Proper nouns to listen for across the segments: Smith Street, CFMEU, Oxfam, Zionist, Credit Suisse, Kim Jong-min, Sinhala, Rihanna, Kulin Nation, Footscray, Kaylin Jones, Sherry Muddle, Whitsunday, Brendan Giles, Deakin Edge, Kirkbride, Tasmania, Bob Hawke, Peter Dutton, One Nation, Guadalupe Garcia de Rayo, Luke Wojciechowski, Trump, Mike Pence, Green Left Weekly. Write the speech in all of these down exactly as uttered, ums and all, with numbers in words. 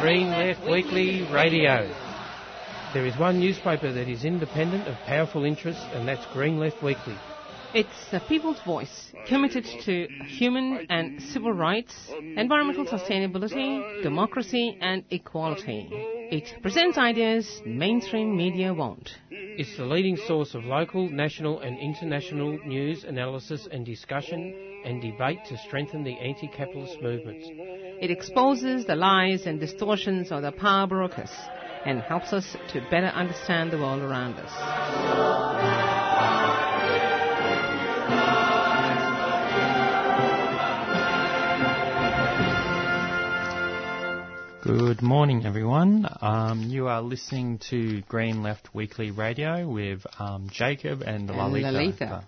Green Left Weekly Radio. There is one newspaper that is independent of powerful interests, and that's Green Left Weekly. It's the people's voice, committed to human and civil rights, environmental sustainability, democracy and equality. It presents ideas mainstream media won't. It's the leading source of local, national and international news, analysis and discussion and debate to strengthen the anti-capitalist movement. It exposes the lies and distortions of the power brokers and helps us to better understand the world around us. Good morning, everyone. Um, you are listening to Green Left Weekly Radio with um, Jacob and Lalita. And Lalita.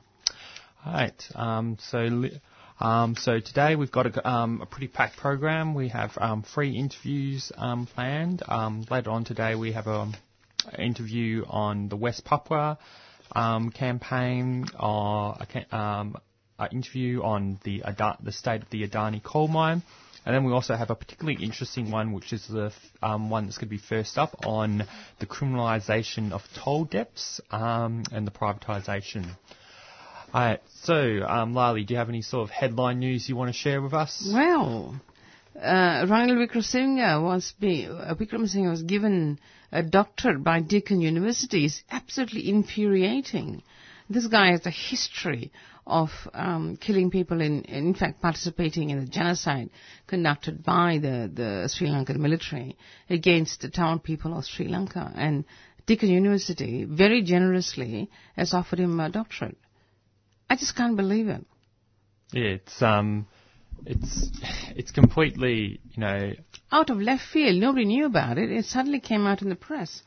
All right. Um, so, um, so today we've got a, um, a pretty packed program. We have um, free interviews um, planned. Um, later on today, we have an interview on the West Papua um, campaign, or a, um, an interview on the Ad- the state of the Adani coal mine. And then we also have a particularly interesting one, which is the um, one that's going to be first up on the criminalisation of toll debts um, and the privatisation. All right, so, um, Lali, do you have any sort of headline news you want to share with us? Well, uh, Ranil Wickremesinghe was, be, uh, Wickremesinghe was given a doctorate by Deakin University. It's absolutely infuriating. This guy has a history of um, killing people, in, in fact participating in the genocide conducted by the, the Sri Lankan military against the Tamil people of Sri Lanka. And Deakin University very generously has offered him a doctorate. I just can't believe it. Yeah, it's um, it's it's completely, you know... out of left field. Nobody knew about it. It suddenly came out in the press.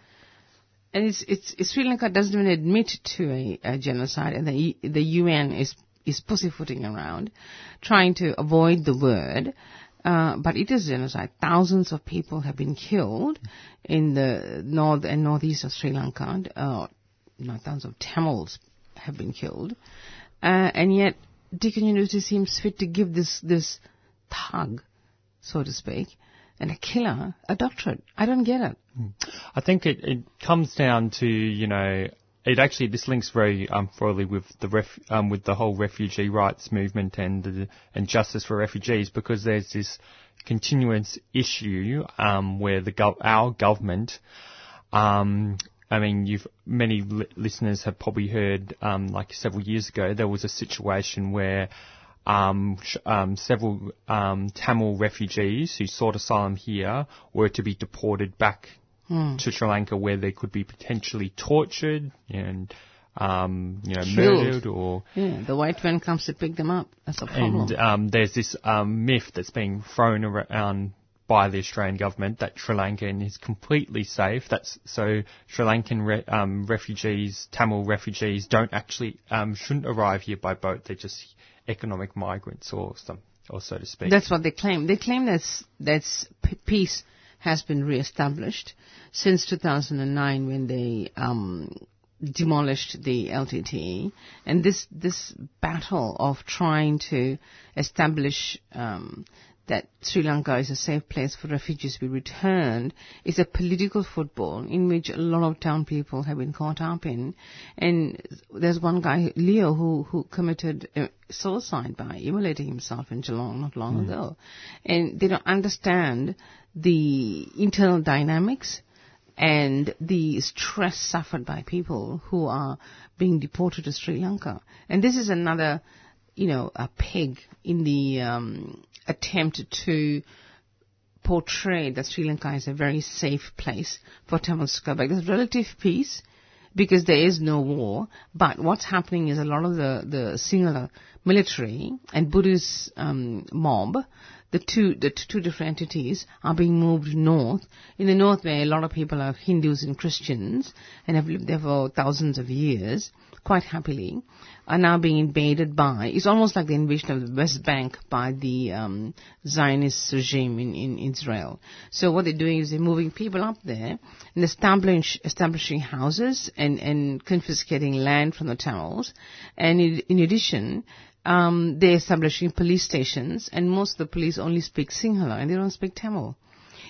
And it's, it's, Sri Lanka doesn't even admit to a, a genocide, and the the U N is is pussyfooting around, trying to avoid the word. Uh, but it is genocide. Thousands of people have been killed in the north and northeast of Sri Lanka. Uh, not thousands of Tamils have been killed, uh, and yet Deakin University seems fit to give this this thug, so to speak, and a killer a doctorate. I don't get it. I think it, it comes down to, you know, it actually, this links very um, thoroughly with the ref, um, with the whole refugee rights movement and the, and justice for refugees, because there's this continuance issue um, where the gov- our government, um, I mean, you've many li- listeners have probably heard, um, like several years ago, there was a situation where Um, um, several um, Tamil refugees who sought asylum here were to be deported back mm. to Sri Lanka, where they could be potentially tortured and um, you know Chilled. murdered. Or yeah, the white man comes to pick them up. That's a problem. And um, there's this um, myth that's being thrown around by the Australian government that Sri Lanka is completely safe. That's so Sri Lankan re- um, refugees, Tamil refugees, don't actually um, shouldn't arrive here by boat. They just economic migrants, or some, or so to speak. That's what they claim. They claim that that's peace has been re-established since two thousand nine, when they um, demolished the L T T E, and this this battle of trying to establish um, that Sri Lanka is a safe place for refugees to be returned is a political football in which a lot of town people have been caught up in. And there's one guy, Leo, who, who committed uh, suicide by immolating himself in Geelong not long mm. ago. And they don't understand the internal dynamics and the stress suffered by people who are being deported to Sri Lanka. And this is another, you know, a peg in the... Um, attempt to portray that Sri Lanka is a very safe place for Tamils to go back. There's relative peace because there is no war, but what's happening is a lot of the, the Sinhala military and Buddhist um, mob, the two the two different entities, are being moved north. In the north, where a lot of people are Hindus and Christians and have lived there for thousands of years, quite happily, are now being invaded by... It's almost like the invasion of the West Bank by the um, Zionist regime in, in Israel. So what they're doing is they're moving people up there and establish, establishing houses and, and confiscating land from the Tamils. And in, in addition, um, they're establishing police stations, and most of the police only speak Sinhala and they don't speak Tamil.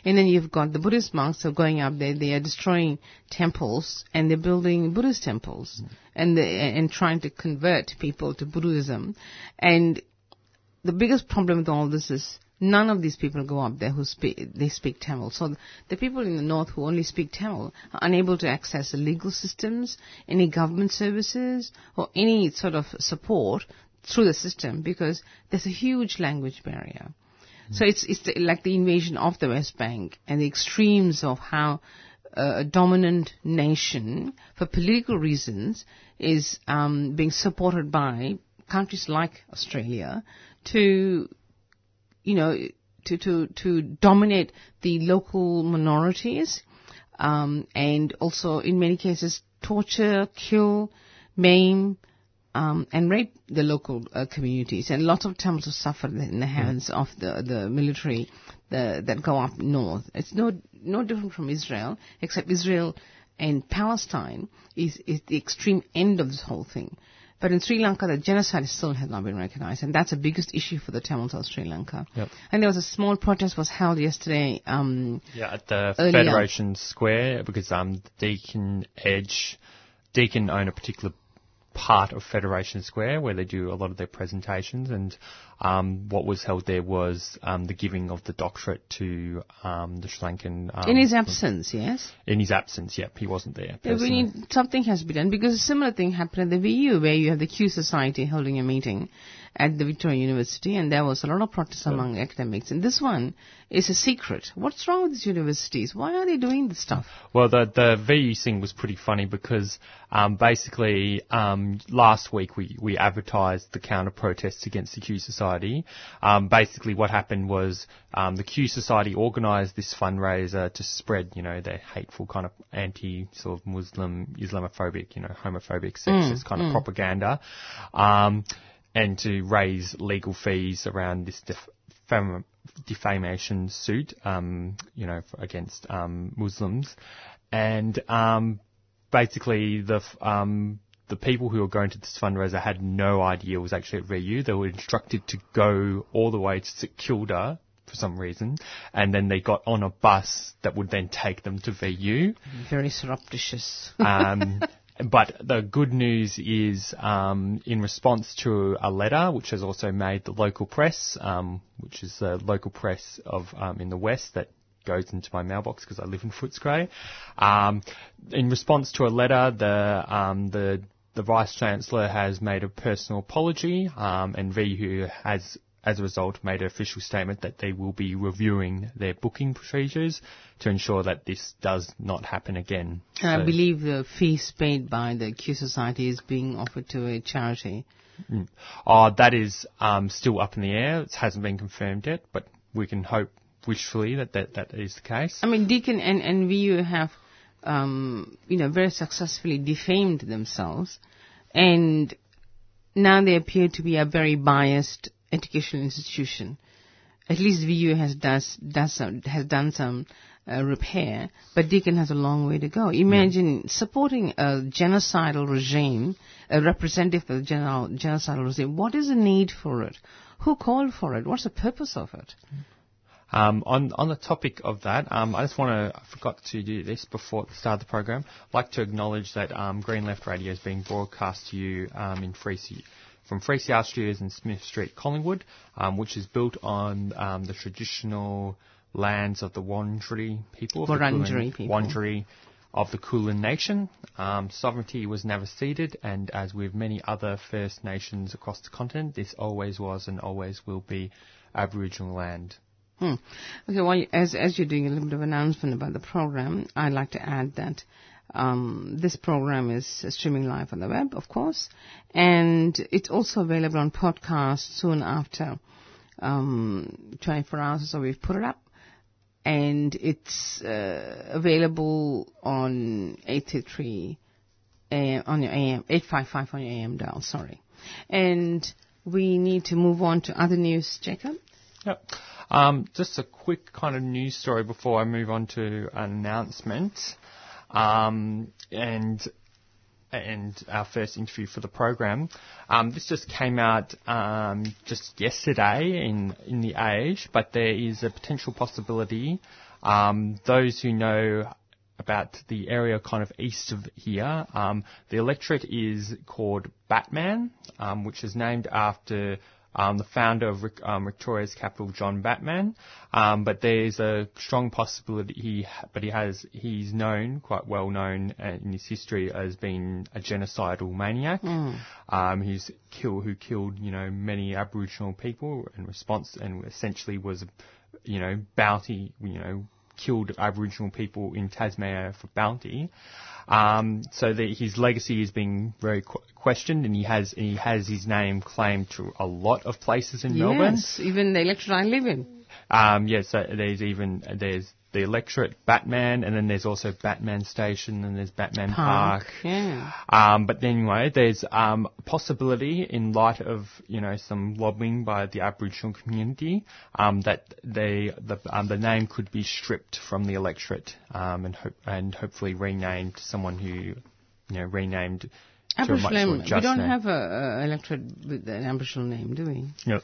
And then you've got the Buddhist monks who are going up there. They are destroying temples and they're building Buddhist temples mm. and, the, and trying to convert people to Buddhism. And the biggest problem with all this is none of these people go up there who speak, they speak Tamil. So the people in the north who only speak Tamil are unable to access the legal systems, any government services, or any sort of support through the system because there's a huge language barrier. Mm-hmm. So it's it's the, like the invasion of the West Bank and the extremes of how uh, a dominant nation, for political reasons, is um, being supported by countries like Australia to... you know, to, to, to dominate the local minorities, um, and also in many cases torture, kill, maim, um, and rape the local uh, communities. And lots of Tamils have suffered in the hands of the, the military the, that go up north. It's no, no different from Israel, except Israel and Palestine is, is the extreme end of this whole thing. But in Sri Lanka, the genocide still has not been recognized, and that's the biggest issue for the Tamils of Sri Lanka. Yep. And there was a small protest was held yesterday. Um, yeah, at the earlier. Federation Square, because um, Deakin Edge, Deakin own a particular part of Federation Square where they do a lot of their presentations, and um, what was held there was um, the giving of the doctorate to um, the Sri Lankan... Um, in his absence, yes? In his absence, yep, he wasn't there. Yeah, we need, something has been done, because a similar thing happened at the V U where you have the Q Society holding a meeting at the Victoria University, and there was a lot of protest yeah. among academics, and this one is a secret. What's wrong with these universities? Why are they doing this stuff? Well, the, the V U thing was pretty funny because um, basically... Um, Last week we, we advertised the counter-protests against the Q Society. Um, basically what happened was um, the Q Society organised this fundraiser to spread, you know, their hateful kind of anti sort of Muslim, Islamophobic, you know, homophobic, sexist mm, kind of mm. propaganda um, and to raise legal fees around this def- fam- defamation suit, um, you know, against um, Muslims. And um, basically the... Um, The people who were going to this fundraiser had no idea it was actually at V U. They were instructed to go all the way to St Kilda for some reason, and then they got on a bus that would then take them to V U. Very surreptitious. um, but the good news is um, in response to a letter which has also made the local press, um, which is the local press of um, in the West that goes into my mailbox because I live in Footscray. Um, in response to a letter, the um, the The Vice-Chancellor has made a personal apology, um, and V U has, as a result, made an official statement that they will be reviewing their booking procedures to ensure that this does not happen again. So I believe the fees paid by the Q Society is being offered to a charity. Mm. Uh, that is um, still up in the air. It hasn't been confirmed yet, but we can hope wishfully that that, that is the case. I mean, Deakin and, and V U have... Um, you know, very successfully defamed themselves, and now they appear to be a very biased educational institution. At least V U has does does some, has done some uh, repair, but Deakin has a long way to go. Imagine yeah. supporting a genocidal regime, a representative of the general, genocidal regime. What is the need for it? Who called for it? What's the purpose of it? Mm. Um, on, on the topic of that, um, I just want to, I forgot to do this before at the start of the program, I'd like to acknowledge that um, Green Left Radio is being broadcast to you um, in three C R, from three C R Studios in Smith Street, Collingwood, um, which is built on um, the traditional lands of the Wurundjeri people. Wurundjeri people. Wurundjeri of the Kulin Nation. Um, sovereignty was never ceded, and as with many other First Nations across the continent, this always was and always will be Aboriginal land. Hmm. Okay, well, as as you're doing a little bit of announcement about the program, I'd like to add that um, this program is streaming live on the web, of course, and it's also available on podcast soon after um, twenty-four hours or so we've put it up, and it's uh, available on eight thirty-three A M, on your A M, eight fifty-five on your A M dial, sorry. And we need to move on to other news, Jacob. Yep. Um, just a quick kind of news story before I move on to an announcement, um, and and our first interview for the program. Um, this just came out um, just yesterday in in the Age, but there is a potential possibility Um, those who know about the area kind of east of here, um, the electorate is called Batman, um, which is named after um, the founder of um, Victoria's capital, John Batman. Um, but there's a strong possibility he, but he has, he's known, quite well known in his history as being a genocidal maniac. Mm. Um, he's kill, who killed, you know, many Aboriginal people in response, and essentially was, you know, bounty, you know, killed Aboriginal people in Tasmania for bounty. Um, so the, his legacy is being very qu- questioned, and he has he has his name claimed to a lot of places in yes, Melbourne. Yes, even the electorate I live in. Um, yes, yeah, so there's even there's the electorate Batman, and then there's also Batman Station, and there's Batman Park. Park. Yeah. Um, but anyway, there's um, a possibility, in light of, you know, some lobbying by the Aboriginal community, um, that they the um, the name could be stripped from the electorate, um, and ho- and hopefully renamed to someone who, you know, renamed. Aboriginal, we don't name. have a, a electorate with an Aboriginal name, do we? No.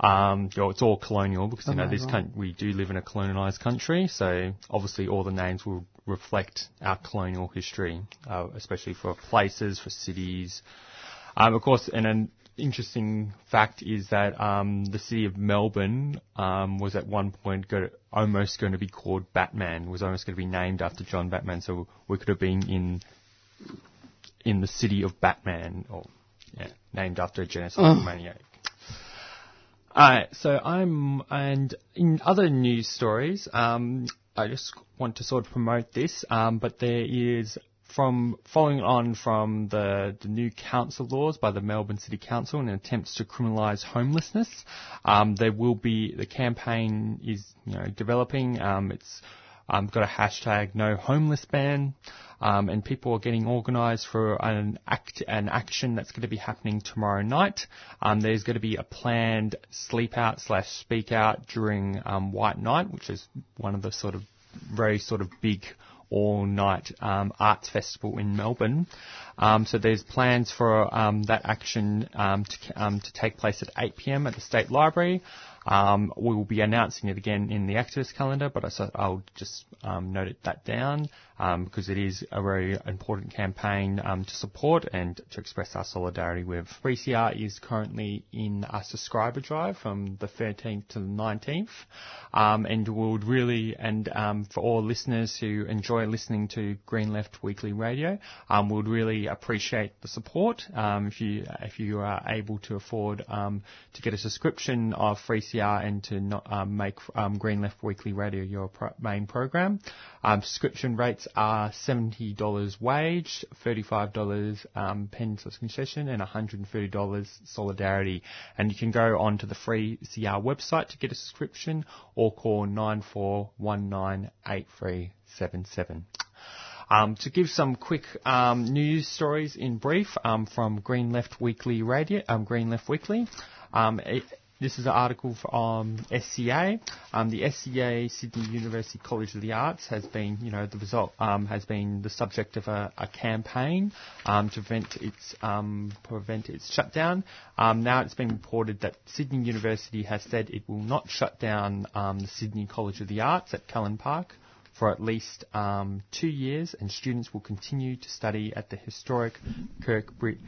Um, well, it's all colonial because, you oh know, this right. con- we do live in a colonialised country, so obviously all the names will reflect our colonial history, uh, especially for places, for cities. Um, of course, and an interesting fact is that um, the city of Melbourne um, was at one point go- almost going to be called Batman, was almost going to be named after John Batman, so we could have been in... in the city of Batman, or yeah, named after a genocidal oh. maniac. Alright, so I'm, and in other news stories, um, I just want to sort of promote this, um, but there is, from following on from the, the new council laws by the Melbourne City Council and attempts to criminalise homelessness, um, there will be, the campaign is, you know, developing, um, it's, Um, got a hashtag no homeless ban, um, and people are getting organised for an act, an action that's going to be happening tomorrow night. Um, there's going to be a planned sleep out slash speak out during um, White Night, which is one of the sort of very sort of big all night um, arts festival in Melbourne. Um, so there's plans for um, that action um, to, um, to take place at eight p.m. at the State Library. Um, we will be announcing it again in the activist calendar, but I, I'll just um, note it, that down um, because it is a very important campaign um, to support and to express our solidarity with. three C R is currently in a subscriber drive from the thirteenth to the nineteenth, um, and would really, and um, for all listeners who enjoy listening to Green Left Weekly Radio, um, we would really appreciate the support um, if you if you are able to afford um, to get a subscription of three C R. And to not um, make um, Green Left Weekly Radio your pro- main program. Um, subscription rates are seventy dollars wage, thirty-five dollars um, pen concession, and one hundred thirty dollars solidarity. And you can go on to the three C R website to get a subscription, or call nine four one nine eight three seven seven. Um, to give some quick um, news stories in brief um, from Green Left Weekly Radio, um, Green Left Weekly. Um, it, This is an article from S C A. Um, the S C A, Sydney University College of the Arts, has been, you know, the result um, has been the subject of a, a campaign um, to prevent its um, prevent its shutdown. Um, now it's been reported that Sydney University has said it will not shut down um, the Sydney College of the Arts at Cullen Park for at least um, two years, and students will continue to study at the historic Kirkbride,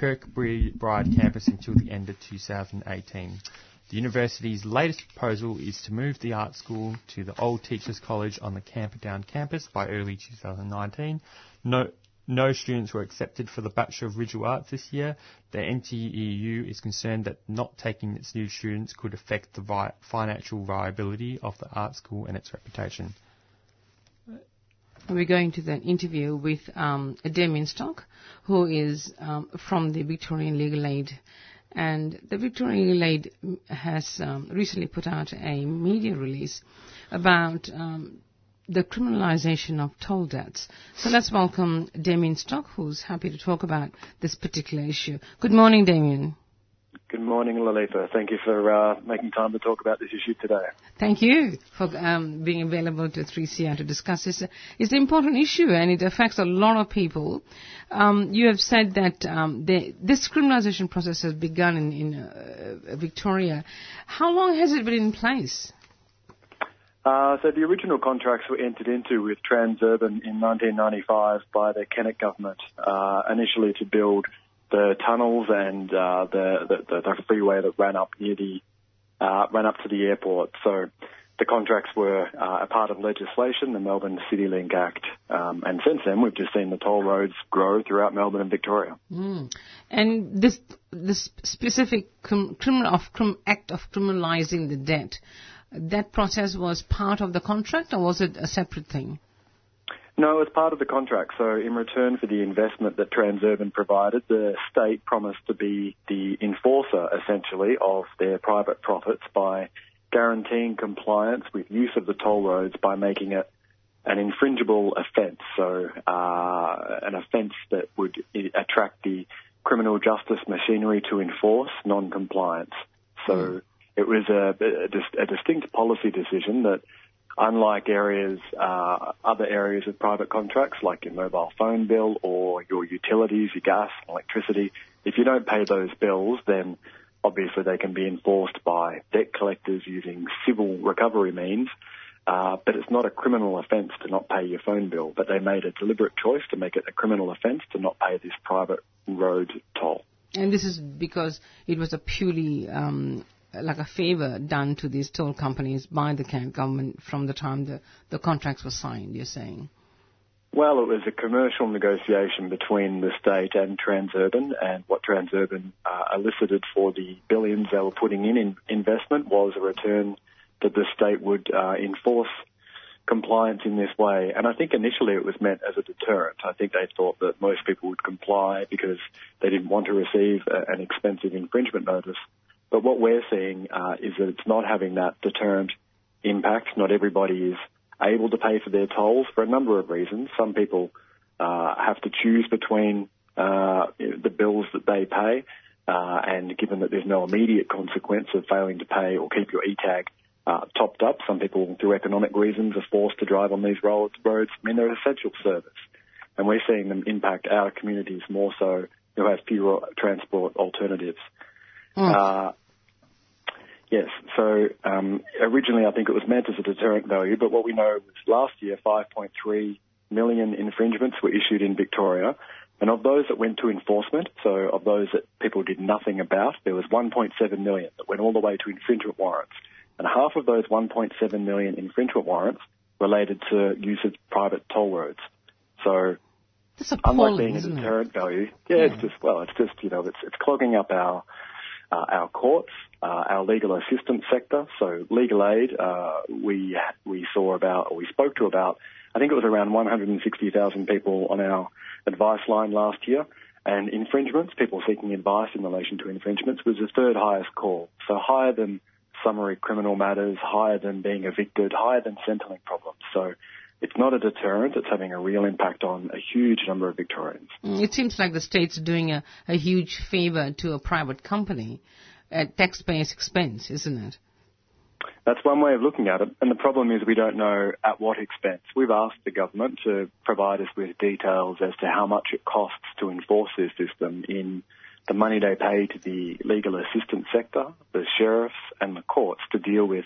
Kirkbride campus until the end of two thousand eighteen. The university's latest proposal is to move the art school to the old Teachers College on the Camperdown campus by early two thousand nineteen. No, no students were accepted for the Bachelor of Visual Arts this year. The N T E U is concerned that not taking its new students could affect the vi- financial viability of the art school and its reputation. We're going to the interview with um, Damien Stock, who is um, from the Victorian Legal Aid. And the Victorian Legal Aid has um, recently put out a media release about um, the criminalisation of toll debts. So let's welcome Damien Stock, who's happy to talk about this particular issue. Good morning, Damien. Good morning, Lalitha. Thank you for uh, making time to talk about this issue today. Thank you for um, being available to three C R to discuss this. It's an important issue, and it affects a lot of people. Um, you have said that um, the, this criminalisation process has begun in, in uh, Victoria. How long has it been in place? Uh, so the original contracts were entered into with Transurban in nineteen ninety-five by the Kennett government, uh, initially to build the tunnels and uh, the, the, the freeway that ran up near the uh, ran up to the airport. So the contracts were uh, a part of legislation, the Melbourne CityLink Act, um, and since then we've just seen the toll roads grow throughout Melbourne and Victoria. Mm. And this this specific crim, criminal of crim, act of criminalising the debt. That process was part of the contract, or was it a separate thing? No, it was part of the contract. So in return for the investment that Transurban provided, the state promised to be the enforcer, essentially, of their private profits by guaranteeing compliance with use of the toll roads by making it an infringible offence, so uh, an offence that would attract the criminal justice machinery to enforce non-compliance. So... Mm. It was a, a, a distinct policy decision that, unlike areas, uh, other areas of private contracts, like your mobile phone bill or your utilities, your gas and electricity, if you don't pay those bills, then obviously they can be enforced by debt collectors using civil recovery means. Uh, but it's not a criminal offence to not pay your phone bill. But they made a deliberate choice to make it a criminal offence to not pay this private road toll. And this is because it was a purely... Um like a favour done to these toll companies by the Kent government from the time the, the contracts were signed, you're saying? Well, it was a commercial negotiation between the state and Transurban, and what Transurban uh, elicited for the billions they were putting in, in investment was a return that the state would uh, enforce compliance in this way. And I think initially it was meant as a deterrent. I think they thought that most people would comply because they didn't want to receive a, an expensive infringement notice. But what we're seeing uh, is that it's not having that deterrent impact. Not everybody is able to pay for their tolls for a number of reasons. Some people uh, have to choose between uh, the bills that they pay, uh, and given that there's no immediate consequence of failing to pay or keep your e-tag uh, topped up, some people, through economic reasons, are forced to drive on these roads. I mean, they're an essential service, and we're seeing them impact our communities more so who have fewer transport alternatives. Mm. Uh, yes, so um, originally I think it was meant as a deterrent value, but what we know was last year five point three million infringements were issued in Victoria, and of those that went to enforcement, so of those that people did nothing about, there was one point seven million that went all the way to infringement warrants, and half of those one point seven million infringement warrants related to use of private toll roads. So unlike being a deterrent value, yeah, yeah, it's just, well, it's just, you know, it's, it's clogging up our... Uh, our courts, uh, our legal assistance sector. So legal aid, uh, we we saw about, or we spoke to about, I think it was around one hundred sixty thousand people on our advice line last year. And infringements, people seeking advice in relation to infringements, was the third highest call. So higher than summary criminal matters, higher than being evicted, higher than Centrelink problems. So it's not a deterrent. It's having a real impact on a huge number of Victorians. It seems like the state's doing a, a huge favour to a private company at taxpayers' expense, isn't it? That's one way of looking at it. And the problem is we don't know at what expense. We've asked the government to provide us with details as to how much it costs to enforce this system in the money they pay to the legal assistance sector, the sheriffs and the courts to deal with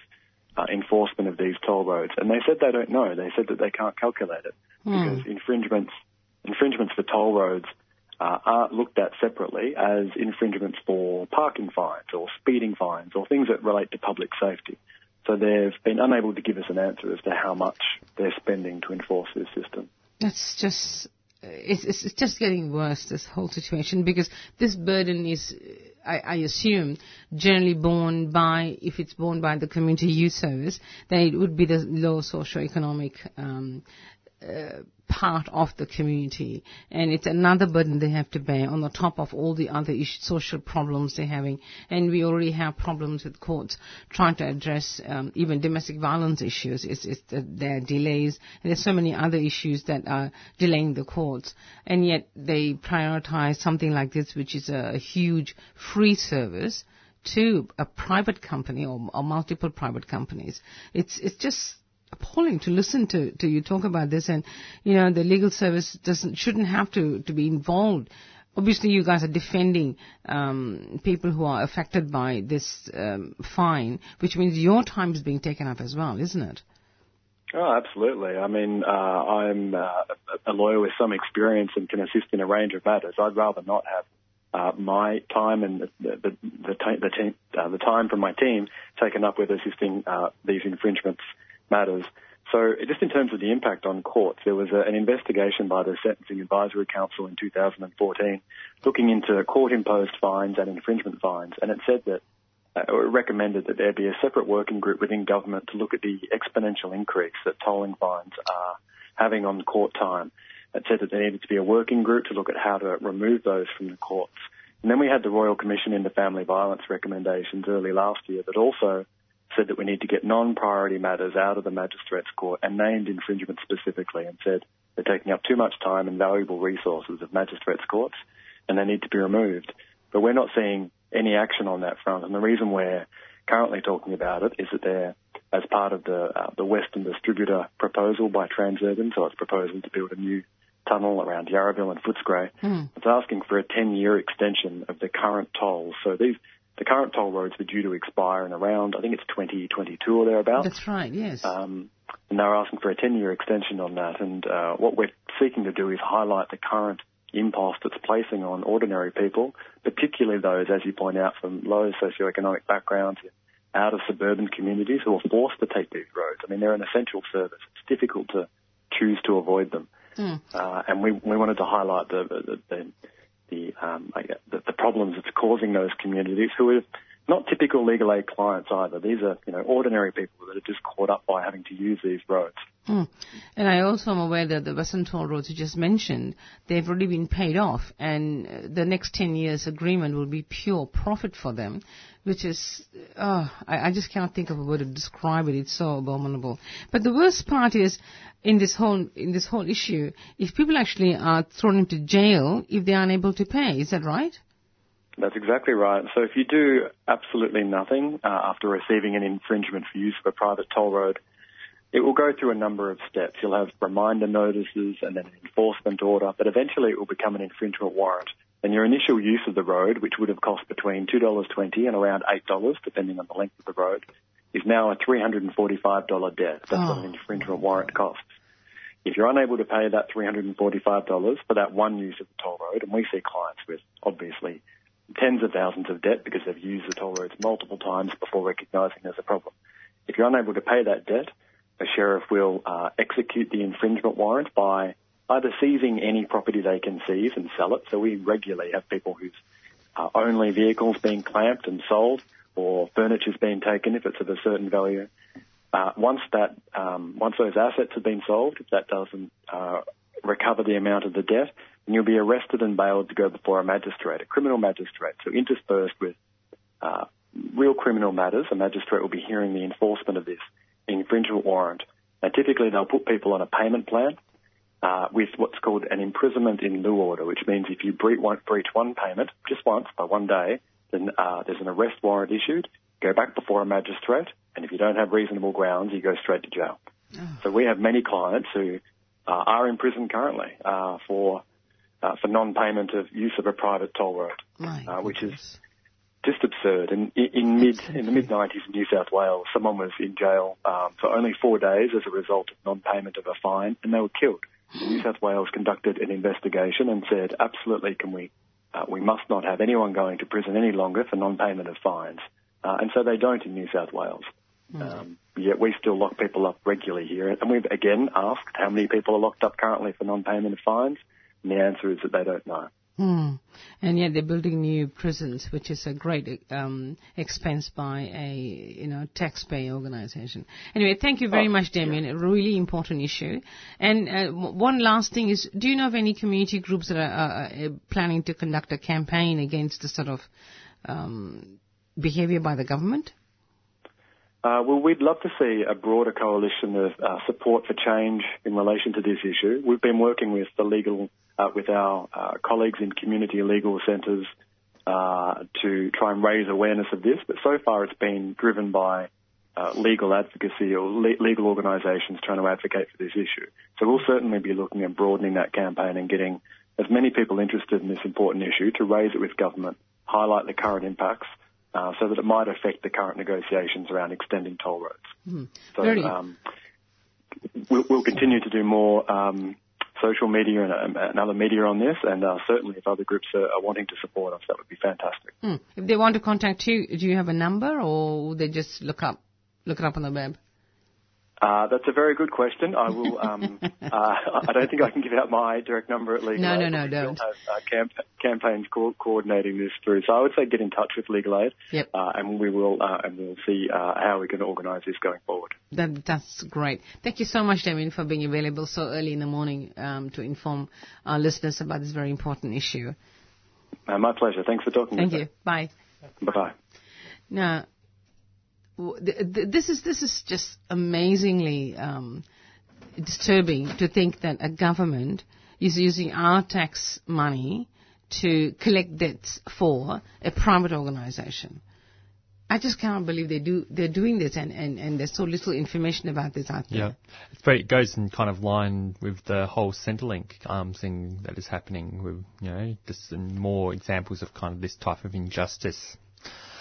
Uh, enforcement of these toll roads. And they said they don't know. They said that they can't calculate it mm. because infringements infringements for toll roads uh, aren't looked at separately as infringements for parking fines or speeding fines or things that relate to public safety. So they've been unable to give us an answer as to how much they're spending to enforce this system. That's just... It's, it's, it's just getting worse, this whole situation, because this burden is, I, I assume, generally borne by, if it's borne by the community youth service, then it would be the low socioeconomic um, uh, part of the community. And it's another burden they have to bear on the top of all the other ish- social problems they're having. And we already have problems with courts trying to address um, even domestic violence issues. It's, it's the, there are delays. And there's so many other issues that are delaying the courts. And yet they prioritize something like this, which is a, a huge free service, to a private company or, or multiple private companies. It's, it's just... appalling to listen to, to you talk about this, and you know the legal service doesn't shouldn't have to, to be involved. Obviously, you guys are defending um, people who are affected by this um, fine, which means your time is being taken up as well, isn't it? Oh, absolutely. I mean, uh, I'm uh, a lawyer with some experience and can assist in a range of matters. I'd rather not have uh, my time and the the the, t- the, team, uh, the time from my team taken up with assisting uh, these infringements matters. So just in terms of the impact on courts, there was a, an investigation by the Sentencing Advisory Council in two thousand fourteen looking into court-imposed fines and infringement fines, and it said that uh, it recommended that there be a separate working group within government to look at the exponential increase that tolling fines are having on court time. It said that there needed to be a working group to look at how to remove those from the courts. And then we had the Royal Commission into Family Violence recommendations early last year that also said that we need to get non-priority matters out of the Magistrates' Court and named infringement specifically, and said they're taking up too much time and valuable resources of Magistrates' Courts and they need to be removed. But we're not seeing any action on that front, and the reason we're currently talking about it is that they're, as part of the uh, the Western Distributor proposal by Transurban, so it's proposing to build a new tunnel around Yarraville and Footscray, mm. it's asking for a ten-year extension of the current tolls. So these The current toll roads were due to expire in around, I think it's twenty twenty-two or thereabouts. That's right, yes. Um, and they're asking for a ten-year extension on that. And uh, what we're seeking to do is highlight the current impost that's placing on ordinary people, particularly those, as you point out, from low socioeconomic backgrounds, out of suburban communities who are forced to take these roads. I mean, they're an essential service. It's difficult to choose to avoid them. Mm. Uh, and we, we wanted to highlight the... the, the The, um, the the problems that's causing those communities, who are not typical legal aid clients either. These are, you know, ordinary people that are just caught up by having to use these roads. Mm. And I also am aware that the Western toll roads you just mentioned, they've already been paid off, and the next ten years agreement will be pure profit for them, which is, oh, I, I just cannot think of a word to describe it. It's so abominable. But the worst part is, in this whole in this whole issue, if people actually are thrown into jail if they are unable to pay. Is that right? That's exactly right. So if you do absolutely nothing uh, after receiving an infringement for use of a private toll road, it will go through a number of steps. You'll have reminder notices and then an enforcement order, but eventually it will become an infringement warrant. And your initial use of the road, which would have cost between two dollars twenty and around eight dollars, depending on the length of the road, is now a three hundred forty-five dollars debt. That's oh. what an infringement warrant costs. If you're unable to pay that three hundred forty-five dollars for that one use of the toll road, and we see clients with, obviously, tens of thousands of debt because they've used the toll roads multiple times before recognising there's a problem. If you're unable to pay that debt, a sheriff will uh, execute the infringement warrant by either seizing any property they can seize and sell it. So we regularly have people whose uh, only vehicles being clamped and sold, or furniture's being taken if it's of a certain value. Uh, once that, um, once those assets have been sold, if that doesn't uh, recover the amount of the debt, then you'll be arrested and bailed to go before a magistrate, a criminal magistrate. So interspersed with uh, real criminal matters, a magistrate will be hearing the enforcement of this infringement warrant. Now, typically they'll put people on a payment plan uh, with what's called an imprisonment in lieu order, which means if you breach one, breach one payment just once by one day, then uh, there's an arrest warrant issued, go back before a magistrate, and if you don't have reasonable grounds, you go straight to jail. Oh. So we have many clients who uh, are in prison currently uh, for uh, for non-payment of use of a private toll road, uh, which is just absurd. And in, in mid in the mid nineties in New South Wales, someone was in jail um, for only four days as a result of non-payment of a fine, and they were killed. And New South Wales conducted an investigation and said, absolutely, can we uh, we must not have anyone going to prison any longer for non-payment of fines. Uh, and so they don't in New South Wales. Mm. Um, yet we still lock people up regularly here. And we've, again, asked how many people are locked up currently for non-payment of fines, and the answer is that they don't know. Mm. And yet they're building new prisons, which is a great um, expense by a, you know, taxpayer organisation. Anyway, thank you very oh, much, Damien. Yeah. A really important issue. And uh, one last thing is, do you know of any community groups that are, are, are planning to conduct a campaign against the sort of... Um, behaviour by the government? Uh, well, we'd love to see a broader coalition of uh, support for change in relation to this issue. We've been working with the legal, uh, with our uh, colleagues in community legal centres uh, to try and raise awareness of this, but so far it's been driven by uh, legal advocacy or le- legal organisations trying to advocate for this issue. So we'll certainly be looking at broadening that campaign and getting as many people interested in this important issue to raise it with government, highlight the current impacts, Uh, so that it might affect the current negotiations around extending toll roads. Mm. So um, we'll, we'll continue to do more um, social media and, and other media on this, and uh, certainly if other groups are, are wanting to support us, that would be fantastic. Mm. If they want to contact you, do you have a number, or they just look up, look it up on the web? Uh, that's a very good question. I will. Um, uh, I don't think I can give out my direct number at Legal no, Aid. No, no, no, don't. Have, uh, camp- campaigns co- coordinating this through. So I would say get in touch with Legal Aid, yep. uh, and we will, uh, and we'll see uh, how we can organise this going forward. That, that's great. Thank you so much, Damien, for being available so early in the morning um, to inform our listeners about this very important issue. Uh, my pleasure. Thanks for talking. Thank you. Me. Bye. Bye. Bye. Now. This is this is just amazingly um, disturbing to think that a government is using our tax money to collect debts for a private organisation. I just cannot believe they do they're doing this, and, and, and there's so little information about this out there. Yeah, it goes in kind of line with the whole Centrelink um, thing that is happening. With you know, just more examples of kind of this type of injustice.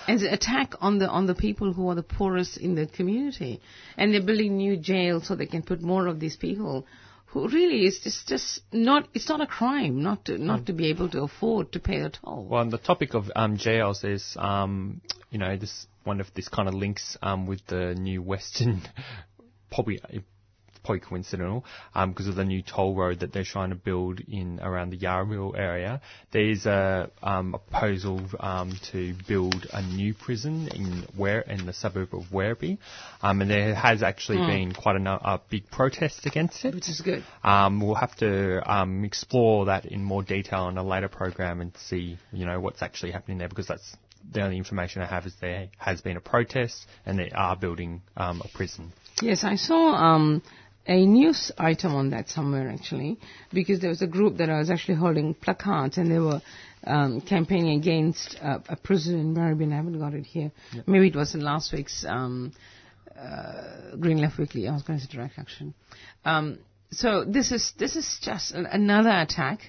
It's an attack on the on the people who are the poorest in the community, and they're building new jails so they can put more of these people, who really is just just not it's not a crime not to not to be able to afford to pay the toll. Well, on the topic of um, jails, there's um you know this one of this kind of links um with the new Western, probably probably coincidental, um because of the new toll road that they're trying to build in around the Yarraville area. There's a um, a proposal um, to build a new prison in where in the suburb of Werribee, um, and there has actually mm. been quite a, a big protest against it. Which is good. Um, we'll have to um, explore that in more detail in a later program and see you know what's actually happening there, because that's the only information I have is there has been a protest and they are building um, a prison. Yes, I saw. Um, A news item on that somewhere, actually, because there was a group that I was actually holding placards, and they were um, campaigning against uh, a prison in Werribee. I haven't got it here. Yep. Maybe it was in last week's um, uh, Green Left Weekly. I was going to say direct action. Um, so this is this is just an, another attack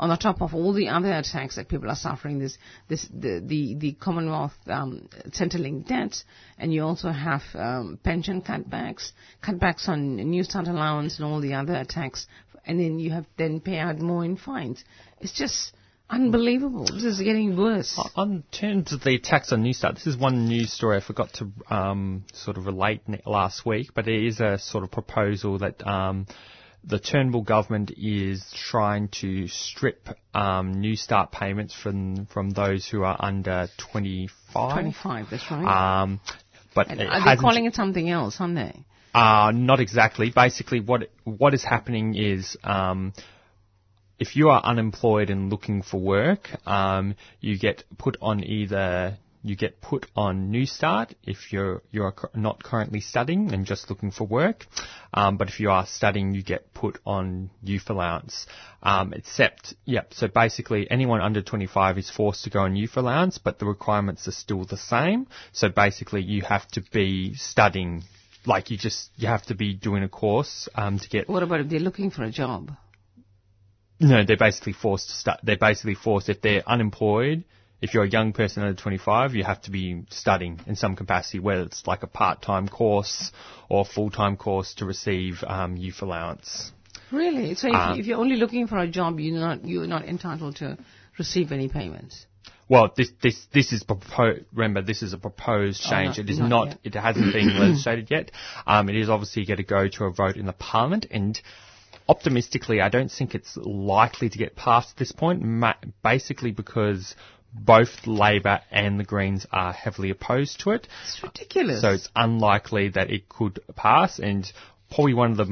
on the top of all the other attacks that people are suffering. This this the the, the Commonwealth um, Centrelink debt, and you also have um, pension cutbacks, cutbacks on Newstart allowance, and all the other attacks. And then you have then pay out more in fines. It's just unbelievable. This is getting worse. On terms of the attacks on Newstart, this is one news story I forgot to um, sort of relate last week, but it is a sort of proposal that. Um, The Turnbull government is trying to strip um, New Start payments from from those who are under twenty-five. twenty-five, that's right. Um, but and are they calling it something else, aren't they? Uh, not exactly. Basically, what what is happening is um, if you are unemployed and looking for work, um, you get put on either. You get put on Newstart if you're you're not currently studying and just looking for work, um, but if you are studying, you get put on Youth Allowance. Um, except, yep. So basically, anyone under twenty-five is forced to go on Youth Allowance, but the requirements are still the same. So basically, you have to be studying, like you just you have to be doing a course um, to get. What about if they're looking for a job? No, they're basically forced to start. They're basically forced if they're unemployed. If you're a young person under twenty-five, you have to be studying in some capacity, whether it's like a part-time course or a full-time course to receive um, youth allowance. Really? So if, um, if you're only looking for a job, you're not you're not entitled to receive any payments? Well, this this this is proposed. Remember, this is a proposed change. Oh, no, it is not. not it hasn't been legislated yet. Um, it is obviously going to go to a vote in the Parliament and. Optimistically, I don't think it's likely to get past this point, ma- basically because both Labor and the Greens are heavily opposed to it. It's ridiculous. So it's unlikely that it could pass, and probably one of the,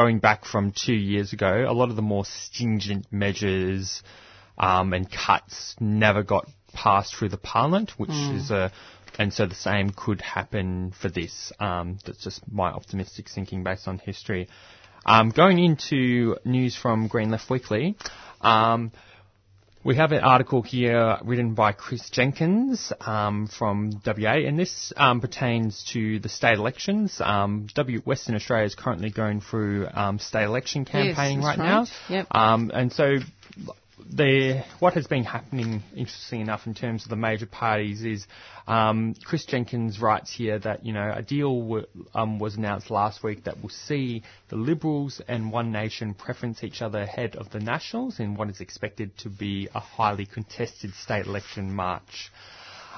going back from two years ago, a lot of the more stringent measures um, and cuts never got passed through the Parliament, which mm. is a... And so the same could happen for this. Um, that's just my optimistic thinking based on history. Um, going into news from Green Left Weekly, um, we have an article here written by Chris Jenkins um, from W A, and this um, pertains to the state elections. Um, w Western Australia is currently going through um, state election campaigning yes, right, right now, yep. um, and so the, what has been happening, interestingly enough, in terms of the major parties is um, Chris Jenkins writes here that, you know, a deal w- um, was announced last week that will see the Liberals and One Nation preference each other ahead of the Nationals in what is expected to be a highly contested state election March.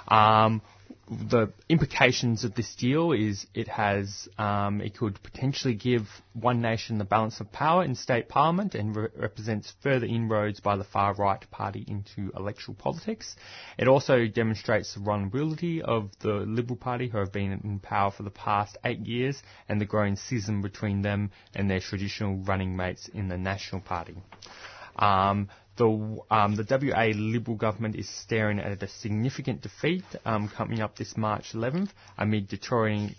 Um, the implications of this deal is it has, um, it could potentially give One Nation the balance of power in state parliament and re- represents further inroads by the far right party into electoral politics. It also demonstrates the vulnerability of the Liberal Party, who have been in power for the past eight years, and the growing schism between them and their traditional running mates in the National Party. Um, The, um, the W A Liberal government is staring at a significant defeat um, coming up this March eleventh amid deteriorating,